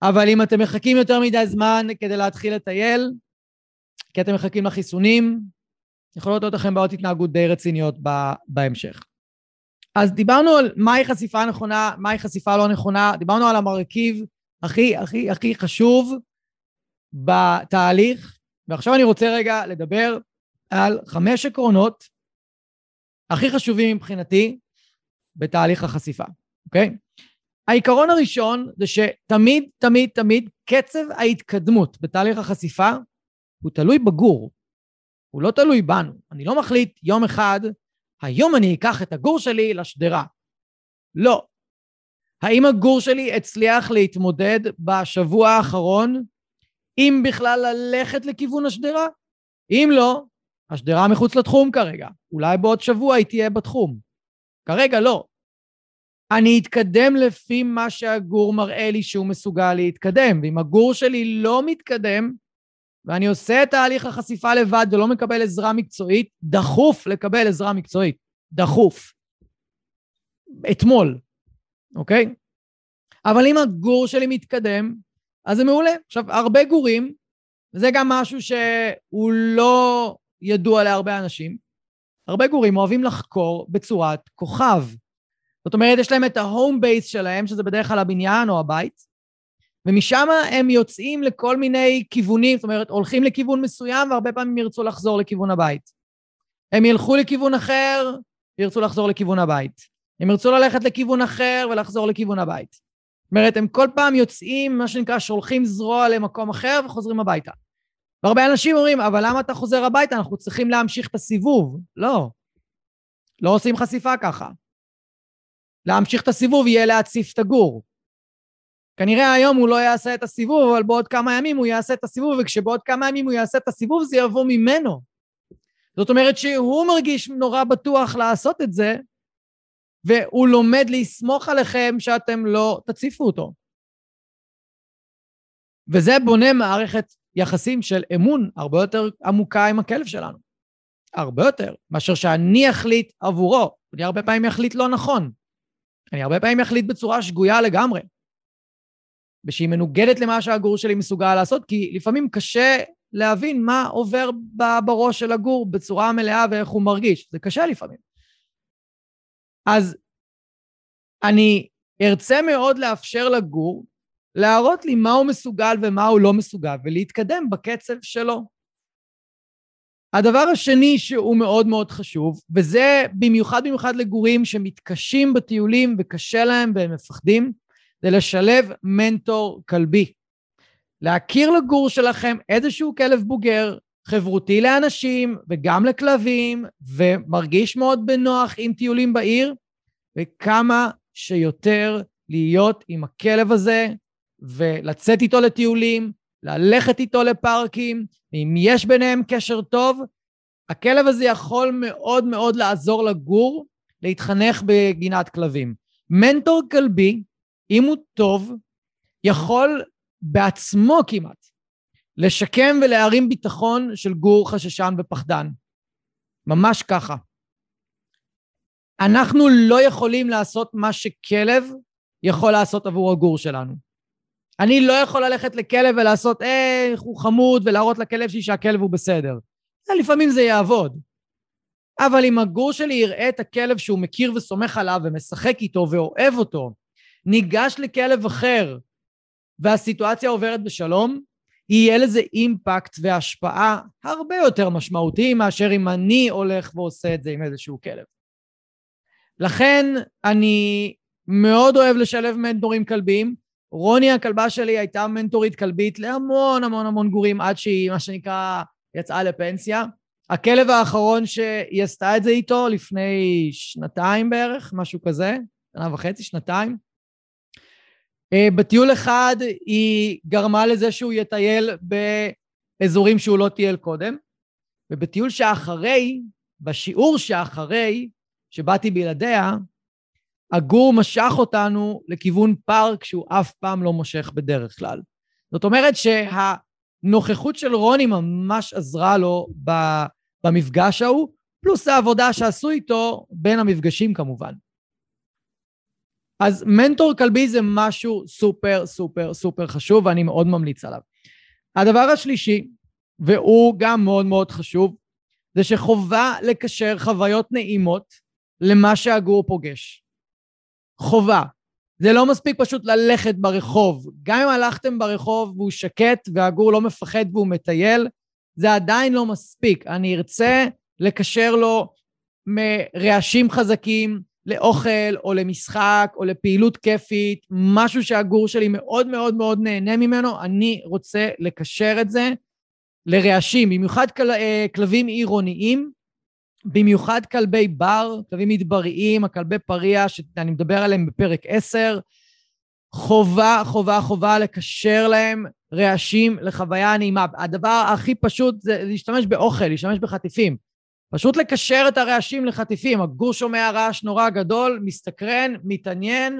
אבל אם אתם מחכים יותר מדי זמן כדי להתחיל לטייל, כי אתם מחכים לחיסונים, יכולות להיות לכם בעיות התנהגות די רציניות בהמשך. אז דיברנו על מהי חשיפה הנכונה, מהי חשיפה לא נכונה, דיברנו על המרכיב הכי חשוב בתהליך, ועכשיו אני רוצה רגע לדבר על 5 עקרונות הכי חשובים מבחינתי בתהליך החשיפה, אוקיי? העיקרון הראשון זה שתמיד, תמיד, תמיד קצב ההתקדמות בתהליך החשיפה הוא תלוי בגור, הוא לא תלוי בנו. אני לא מחליט יום אחד, היום אני אקח את הגור שלי לשדרה. לא. האם הגור שלי הצליח להתמודד בשבוע האחרון, אם בכלל ללכת לכיוון השדרה? אם לא, השדרה מחוץ לתחום כרגע. אולי בעוד שבוע היא תהיה בתחום. כרגע לא. אני אתקדם לפי מה שהגור מראה לי שהוא מסוגל להתקדם, ואם הגור שלי לא מתקדם, ואני עושה את תהליך החשיפה לבד ולא מקבל עזרה מקצועית, דחוף לקבל עזרה מקצועית, דחוף. אתמול, אוקיי? אבל אם הגור שלי מתקדם, אז זה מעולה. עכשיו, הרבה גורים, וזה גם משהו שהוא לא ידוע להרבה אנשים, הרבה גורים אוהבים לחקור בצורת כוכב. זאת אומרת, יש להם את ההום בייס שלהם, שזה בדרך כלל הבניין או הבית, ומשם הם יוצאים לכל מיני כיוונים, זאת אומרת, הולכים לכיוון מסוים, והרבה פעמים ירצו לחזור לכיוון הבית. הם ילכו לכיוון אחר, ירצו לחזור לכיוון הבית. הם ירצו ללכת לכיוון אחר ולחזור לכיוון הבית. זאת אומרת, הם כל פעם יוצאים, מה שנקרא, שולחים זרוע למקום אחר וחוזרים הביתה. והרבה אנשים אומרים, אבל למה אתה חוזר הביתה? אנחנו צריכים להמשיך את הסיבוב. לא. לא עושים חשיפה ככה. להמשיך את הסיבוב יהיה להציף את הגור. כנראה היום הוא לא יעשה את הסיבוב, אבל בעוד כמה ימים הוא יעשה את הסיבוב, וכשבעוד כמה ימים הוא יעשה את הסיבוב, זה יבוא ממנו. זאת אומרת שהוא מרגיש נורא בטוח לעשות את זה, והוא לומד להסמוך עליכם שאתם לא תציפו אותו. וזה בונה מערכת יחסים של אמון הרבה יותר עמוקה עם הכלב שלנו. הרבה יותר, מאשר שאני אחליט עבורו. אני הרבה פעמים אחליט לא נכון. אני הרבה פעמים אחליט בצורה שגויה לגמרי, ושהיא מנוגדת למה שהגור שלי מסוגל לעשות, כי לפעמים קשה להבין מה עובר בראש של הגור בצורה מלאה ואיך הוא מרגיש. זה קשה לפעמים. אז אני ארצה מאוד לאפשר לגור, להראות לי מה הוא מסוגל ומה הוא לא מסוגל, ולהתקדם בקצב שלו. הדבר השני שהוא מאוד מאוד חשוב, וזה במיוחד לגורים שמתקשים בטיולים וקשה להם והם מפחדים, זה לשלב מנטור כלבי. להכיר לגור שלכם איזשהו כלב בוגר, חברותי לאנשים וגם לכלבים, ומרגיש מאוד בנוח עם טיולים בעיר, וכמה שיותר להיות עם הכלב הזה, ולצאת איתו לטיולים, ללכת איתו לפארקים, אם יש ביניהם קשר טוב, הכלב הזה יכול מאוד מאוד לעזור לגור, להתחנך בגינת כלבים. מנטור כלבי, אם הוא טוב, יכול בעצמו כמעט לשקם ולהרים ביטחון של גור חששן ופחדן. ממש ככה. אנחנו לא יכולים לעשות מה שכלב יכול לעשות עבור הגור שלנו. אני לא יכול ללכת לכלב ולעשות איך הוא חמוד ולהראות לכלב שלי שהכלב הוא בסדר. לפעמים זה יעבוד. אבל אם הגור שלי יראה את הכלב שהוא מכיר וסומך עליו ומשחק איתו ואוהב אותו, ניגש לכלב אחר והסיטואציה עוברת בשלום, יהיה לזה אימפקט והשפעה הרבה יותר משמעותיים מאשר אם אני הולך ועושה את זה עם איזשהו כלב. לכן אני מאוד אוהב לשלב מנטורים כלביים. רוני הכלבה שלי הייתה מנטורית כלבית להמון המון המון גורים עד שהיא מה שנקרא יצאה לפנסיה. הכלב האחרון שהיא עשתה את זה איתו לפני שנתיים בערך, משהו כזה, שנה וחצי, שנתיים. בטיול אחד היא גרמה לזה שהוא יטייל באזורים שהוא לא טייל קודם, ובטיול שאחרי, בשיעור שאחרי, שבאתי בלעדיה, הגור משך אותנו לכיוון פארק שהוא אף פעם לא מושך בדרך כלל. זאת אומרת שהנוכחות של רוני ממש עזרה לו במפגש ההוא, פלוס העבודה שעשו איתו בין המפגשים כמובן. אז מנטור כלבי זה משהו סופר סופר סופר חשוב, ואני מאוד ממליץ עליו. הדבר השלישי, והוא גם מאוד מאוד חשוב, זה שחובה לקשר חוויות נעימות למה שהגור פוגש. חובה. זה לא מספיק פשוט ללכת ברחוב. גם אם הלכתם ברחוב והוא שקט והגור לא מפחד והוא מטייל, זה עדיין לא מספיק. אני ארצה לקשר לו מרעשים חזקים, לאוכל או למשחק או לפעילות כיפית, משהו שהגור שלי מאוד מאוד מאוד נהנה ממנו, אני רוצה לקשר את זה לרעשים, במיוחד כלבים עירוניים, במיוחד כלבי בר, כלבים מדבריים, הכלבי פריה שאני מדבר עליהם בפרק 10, חובה, חובה, חובה לקשר להם רעשים לחוויה נעימה. הדבר הכי פשוט זה להשתמש באוכל, להשתמש בחטיפים. פשוט לקשר את הרעשים לחטיפים, הגור שומע רעש נורא גדול, מסתקרן, מתעניין,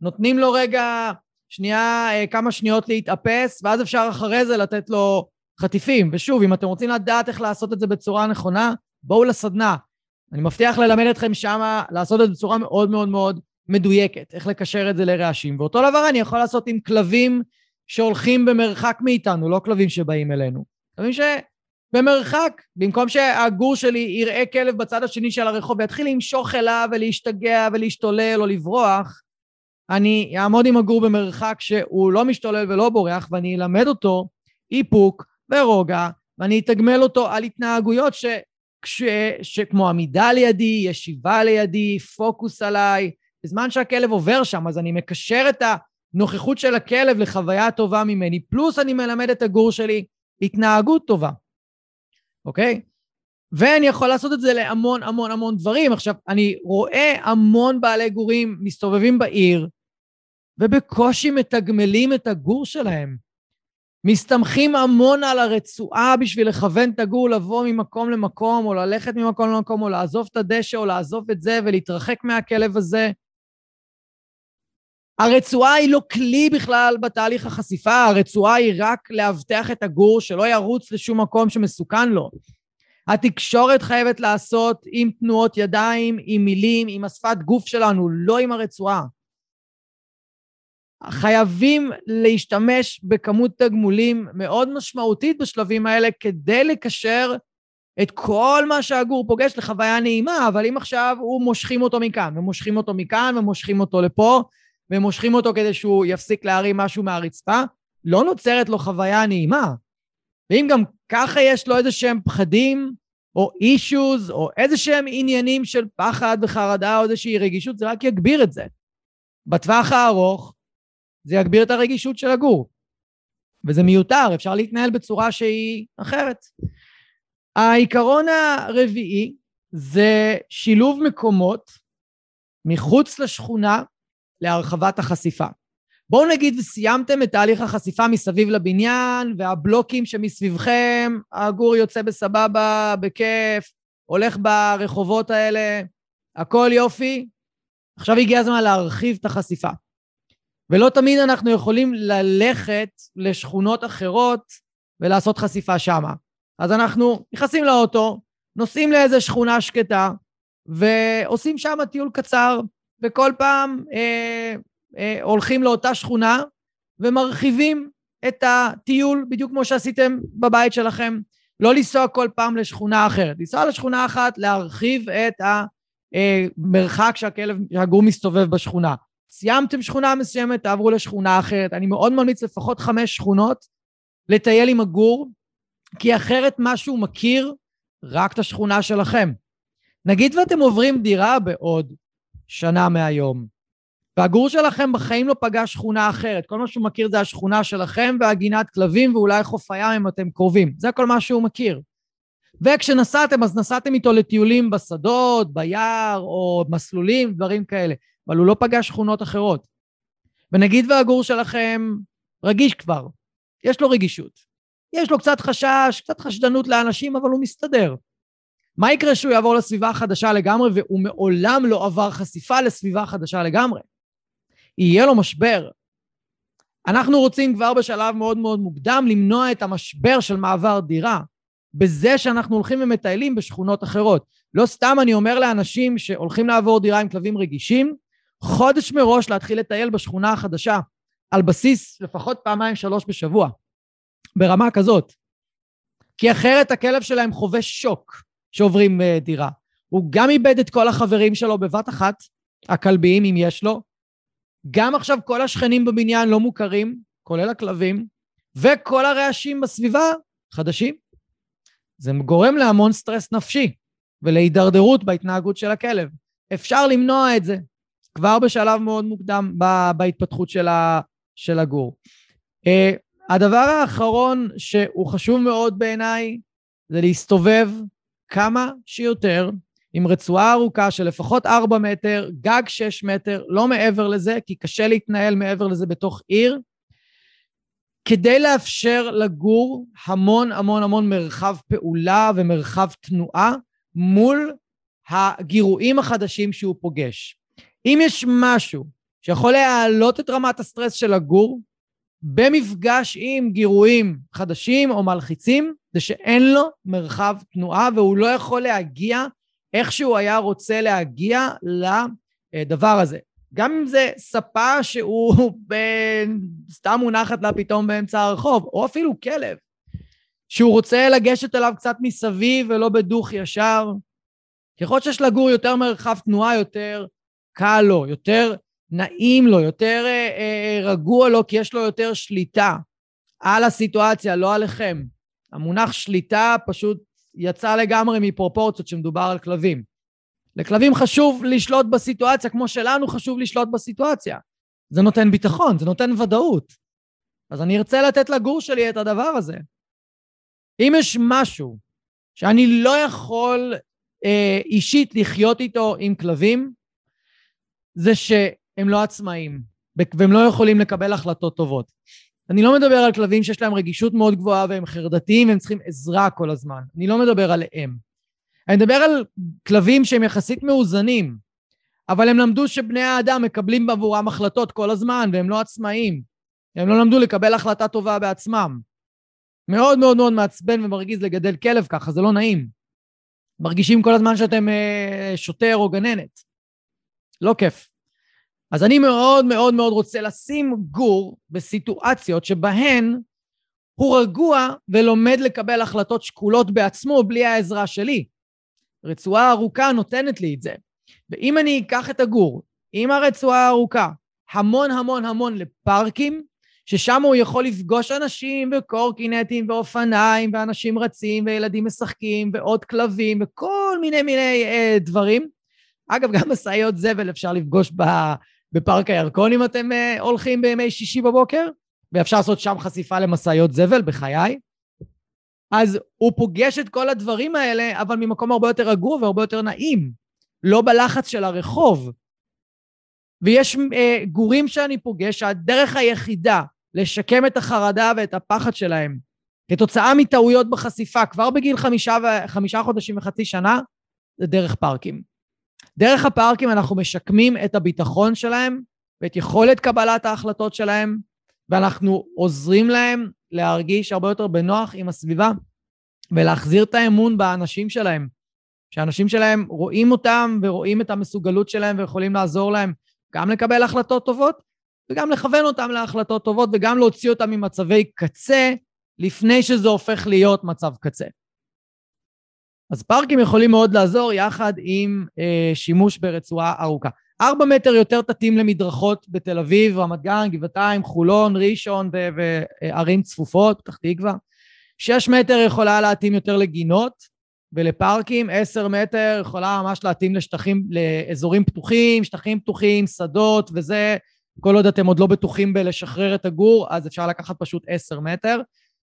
נותנים לו רגע, שנייה, כמה שניות להתאפס, ואז אפשר אחרי זה לתת לו חטיפים. ושוב, אם אתם רוצים לדעת איך לעשות את זה בצורה נכונה, בואו לסדנה. אני מבטיח ללמד אתכם שמה, לעשות את זה בצורה מאוד מאוד מאוד מדויקת, איך לקשר את זה לרעשים. ואותו דבר אני יכול לעשות עם כלבים שהולכים במרחק מאיתנו, לא כלבים שבאים אלינו. כלבים ש... במרחק, במקום שהגור שלי יראה כלב בצד השני של הרחוב, ויתחיל למשוך אליו ולהשתגע ולהשתולל או לברוח, אני אעמוד עם הגור במרחק שהוא לא משתולל ולא בורח, ואני אלמד אותו איפוק ורוגע, ואני אתגמל אותו על התנהגויות שכמו עמידה לידי, ישיבה לידי, פוקוס עליי, בזמן שהכלב עובר שם, אז אני מקשר את הנוכחות של הכלב לחוויה טובה ממני, פלוס אני מלמד את הגור שלי התנהגות טובה. אוקיי? ואני יכול לעשות את זה להמון המון המון דברים. עכשיו, אני רואה המון בעלי גורים מסתובבים בעיר, ובקושי מתגמלים את הגור שלהם. מסתמכים המון על הרצועה בשביל לכוון את הגור לבוא ממקום למקום, או ללכת ממקום למקום, או לעזוב את הדשא, או לעזוב את זה, ולהתרחק מהכלב הזה. הרצועה היא לא כלי בכלל בתהליך החשיפה, הרצועה היא רק להבטח את הגור שלא ירוץ לשום מקום שמסוכן לו. התקשורת חייבת לעשות עם תנועות ידיים, עם מילים, עם השפת גוף שלנו, לא עם הרצועה. חייבים להשתמש בכמות תגמולים מאוד משמעותית בשלבים האלה, כדי לקשר את כל מה שהגור פוגש לחוויה נעימה, אבל אם עכשיו הוא מושכים אותו מכאן, ומושכים אותו מכאן, ומושכים אותו לפה, ומושכים אותו כדי שהוא יפסיק להרים משהו מהרצפה, לא נוצרת לו חוויה נעימה. ואם גם ככה יש לו איזה שהם פחדים, או אישוז, או איזה שהם עניינים של פחד וחרדה, או איזושהי רגישות, זה רק יגביר את זה. בטווח הארוך, זה יגביר את הרגישות של הגור. וזה מיותר, אפשר להתנהל בצורה שהיא אחרת. העיקרון הרביעי, זה שילוב מקומות, מחוץ לשכונה, להרחבת החשיפה. בואו נגיד וסיימתם את תהליך החשיפה מסביב לבניין, והבלוקים שמסביבכם, הגור יוצא בסבבה, בכיף, הולך ברחובות האלה, הכל יופי, עכשיו הגיע הזמן להרחיב את החשיפה. ולא תמיד אנחנו יכולים ללכת לשכונות אחרות ולעשות חשיפה שם. אז אנחנו נכנסים לאוטו, נוסעים לאיזה שכונה שקטה, ועושים שם טיול קצר, וכל פעם הולכים לאותה שכונה, ומרחיבים את הטיול, בדיוק כמו שעשיתם בבית שלכם, לא לנסוע כל פעם לשכונה אחרת, לנסוע לשכונה אחת, להרחיב את המרחק שהגור מסתובב בשכונה. סיימתם שכונה מסוימת, תעברו לשכונה אחרת. אני מאוד ממליץ לפחות 5 שכונות לטייל עם הגור, כי אחרת משהו מכיר רק את השכונה שלכם. נגיד ואתם עוברים דירה בעוד שנה מהיום, והגור שלכם בחיים לא פגש שכונה אחרת, כל מה שהוא מכיר זה השכונה שלכם, והגינת כלבים, ואולי חוף הים אם אתם קרובים, זה כל מה שהוא מכיר. וכשנסעתם, אז נסעתם איתו לטיולים בשדות, ביער, או מסלולים, דברים כאלה, אבל הוא לא פגש שכונות אחרות. ונגיד והגור שלכם רגיש כבר, יש לו רגישות, יש לו קצת חשש, קצת חשדנות לאנשים, אבל הוא מסתדר. מה יקרה שהוא יעבור לסביבה חדשה לגמרי, והוא מעולם לא עבר חשיפה לסביבה חדשה לגמרי? יהיה לו משבר. אנחנו רוצים כבר בשלב מאוד מאוד מוקדם למנוע את המשבר של מעבר דירה, בזה שאנחנו הולכים ומטיילים בשכונות אחרות. לא סתם אני אומר לאנשים שהולכים לעבור דירה עם כלבים רגישים, חודש מראש להתחיל לטייל בשכונה החדשה, על בסיס לפחות 2-3 בשבוע, ברמה כזאת. כי אחרת הכלב שלהם חווה שוק שעוברים דירה. הוא גם איבד את כל החברים שלו בבת אחת, הכלביים אם יש לו, גם עכשיו כל השכנים בבניין לא מוכרים, כולל הכלבים, וכל הרעשים בסביבה חדשים. זה גורם להמון סטרס נפשי, ולהידרדרות בהתנהגות של הכלב. אפשר למנוע את זה, כבר בשלב מאוד מוקדם בהתפתחות של הגור. הדבר האחרון שהוא חשוב מאוד בעיניי, זה להסתובב כמה שיותר, עם רצועה ארוכה של לפחות 4 מטר, גג 6 מטר, לא מעבר לזה, כי קשה להתנהל מעבר לזה בתוך עיר, כדי לאפשר לגור המון המון המון מרחב פעולה ומרחב תנועה, מול הגירויים החדשים שהוא פוגש. אם יש משהו שיכול להעלות את רמת הסטרס של הגור, במפגש עם גירויים חדשים או מלחיצים, זה שאין לו מרחב תנועה, והוא לא יכול להגיע איך שהוא היה רוצה להגיע לדבר הזה. גם אם זה ספה שהוא סתם מונחת לה פתאום באמצע הרחוב, או אפילו כלב, שהוא רוצה לגשת אליו קצת מסביב ולא בדוח ישר, ככל שיש לגור יותר מרחב תנועה, יותר קל לו, יותר נעים לו, יותר רגוע לו, כי יש לו יותר שליטה על הסיטואציה, לא עליכם. המונח שליטה פשוט יצא לגמרי מפרופורציות שמדובר על כלבים. לכלבים חשוב לשלוט בסיטואציה, כמו שלנו חשוב לשלוט בסיטואציה. זה נותן ביטחון, זה נותן ודאות. אז אני ארצה לתת לגור שלי את הדבר הזה. אם יש משהו שאני לא יכול אישית לחיות איתו עם כלבים, זה שהם לא עצמאים, והם לא יכולים לקבל החלטות טובות. אני לא מדבר על כלבים שיש להם רגישות מאוד גבוהה, והם חרדתיים, והם צריכים עזרה כל הזמן. אני לא מדבר עליהם. אני מדבר על כלבים שהם יחסית מאוזנים, אבל הם למדו שבני האדם מקבלים בעבורם החלטות כל הזמן, והם לא עצמאים. הם לא למדו לקבל החלטה טובה בעצמם. מאוד מאוד מאוד מעצבן ומרגיז לגדל כלב ככה, זה לא נעים. מרגישים כל הזמן שאתם שוטר או גננת. לא כיף. אז אני מאוד מאוד מאוד רוצה לשים גור בסיטואציות שבהן הוא רגוע ולומד לקבל החלטות שקולות בעצמו בלי העזרה שלי. רצועה ארוכה נותנת לי את זה. ואם אני אקח את הגור עם הרצועה הארוכה המון המון המון לפארקים, ששם הוא יכול לפגוש אנשים וקורקינטים ואופניים ואנשים רצים וילדים משחקים ועוד כלבים וכל מיני דברים. אגב, גם משאיות זבל אפשר לפגוש בפארק הירקון אם אתם הולכים בימי שישי בבוקר, ואפשר לעשות שם חשיפה למשאיות זבל, בחיי. אז הוא פוגש את כל הדברים האלה, אבל ממקום הרבה יותר רגוע והרבה יותר נעים, לא בלחץ של הרחוב. ויש גורים שאני פוגש, שהדרך היחידה לשקם את החרדה ואת הפחד שלהם, כתוצאה מטעויות בחשיפה, כבר בגיל 5 חודשים וחצי שנה, זה דרך פארקים. דרך הפארקים אנחנו משקמים את הביטחון שלהם, ואת יכולת קבלת ההחלטות שלהם, ואנחנו עוזרים להם להרגיש הרבה יותר בנוח עם הסביבה, ולהחזיר את האמון באנשים שלהם, שהאנשים שלהם רואים אותם, ורואים את המסוגלות שלהם, ויכולים לעזור להם גם לקבל החלטות טובות, וגם לכוון אותם להחלטות טובות, וגם להוציא אותם ממצבי קצה, לפני שזה הופך להיות מצב קצה. אז פארקים יכולים מאוד לעזור יחד עם שימוש ברצועה ארוכה. 4 מטר יותר תתאים למדרכות בתל אביב, רמת גן, גבעתיים, חולון, ראשון וערים צפופות, פתח תקווה. 6 מטר יכולה להתאים יותר לגינות ולפארקים, 10 מטר יכולה ממש להתאים לשטחים, לאזורים פתוחים, שטחים פתוחים, שדות וזה, כל עוד אתם עוד לא בטוחים בלשחרר את הגור, אז אפשר לקחת פשוט 10 מטר,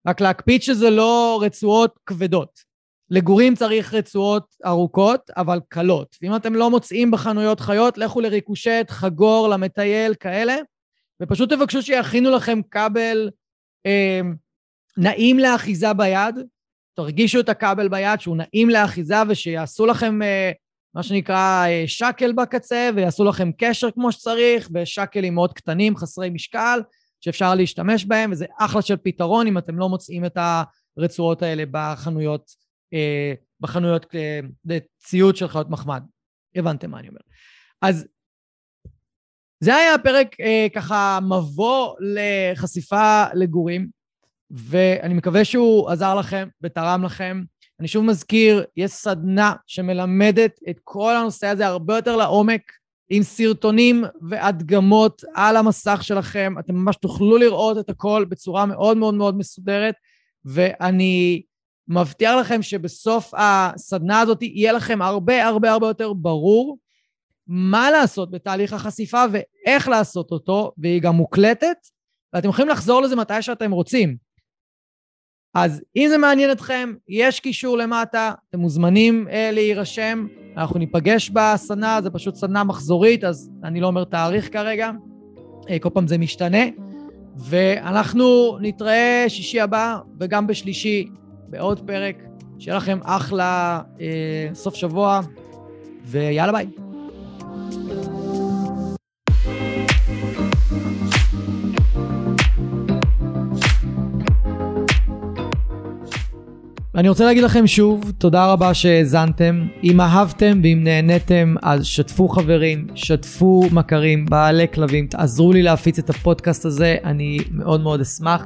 רק להקפיד שזה לא רצועות כבדות. לגורים צריך רצועות ארוכות, אבל קלות. ואם אתם לא מוצאים בחנויות חיות, לכו לריקושת, חגור, למטייל, כאלה, ופשוט תבקשו שיכינו לכם כבל נעים לאחיזה ביד, תרגישו את הכבל ביד שהוא נעים לאחיזה, ושיעשו לכם מה שנקרא שקל בקצה, ויעשו לכם קשר כמו שצריך, בשקלים מאוד קטנים, חסרי משקל, שאפשר להשתמש בהם, וזה אחלה של פתרון אם אתם לא מוצאים את הרצועות האלה בחנויות ציוד של חיות מחמד. הבנתם מה אני אומר. אז זה היה הפרק ככה מבוא לחשיפה לגורים, ואני מקווה שהוא עזר לכם ותרם לכם. אני שוב מזכיר, יש סדנה שמלמדת את כל הנושא הזה הרבה יותר לעומק, עם סרטונים והדגמות על המסך שלכם. אתם ממש תוכלו לראות את הכל בצורה מאוד מאוד מאוד מסודרת, ואני מבטיח לכם שבסוף הסדנה הזאת יהיה לכם הרבה הרבה הרבה יותר ברור מה לעשות בתהליך החשיפה ואיך לעשות אותו, והיא גם מוקלטת, ואתם יכולים לחזור לזה מתי שאתם רוצים. אז אם זה מעניין אתכם, יש קישור למטה, אתם מוזמנים להירשם, אנחנו ניפגש בסדנה, זה פשוט סדנה מחזורית, אז אני לא אומר תאריך כרגע, כל פעם זה משתנה, ואנחנו נתראה שישי הבא וגם בשלישי, בעוד פרק, שיהיה לכם אחלה סוף שבוע, ויאללה ביי. אני רוצה להגיד לכם שוב, תודה רבה שהזנתם. אם אהבתם ואם נהניתם, אז שתפו חברים, שתפו מכרים, בעלי כלבים, תעזרו לי להפיץ את הפודקאסט הזה, אני מאוד מאוד אשמח.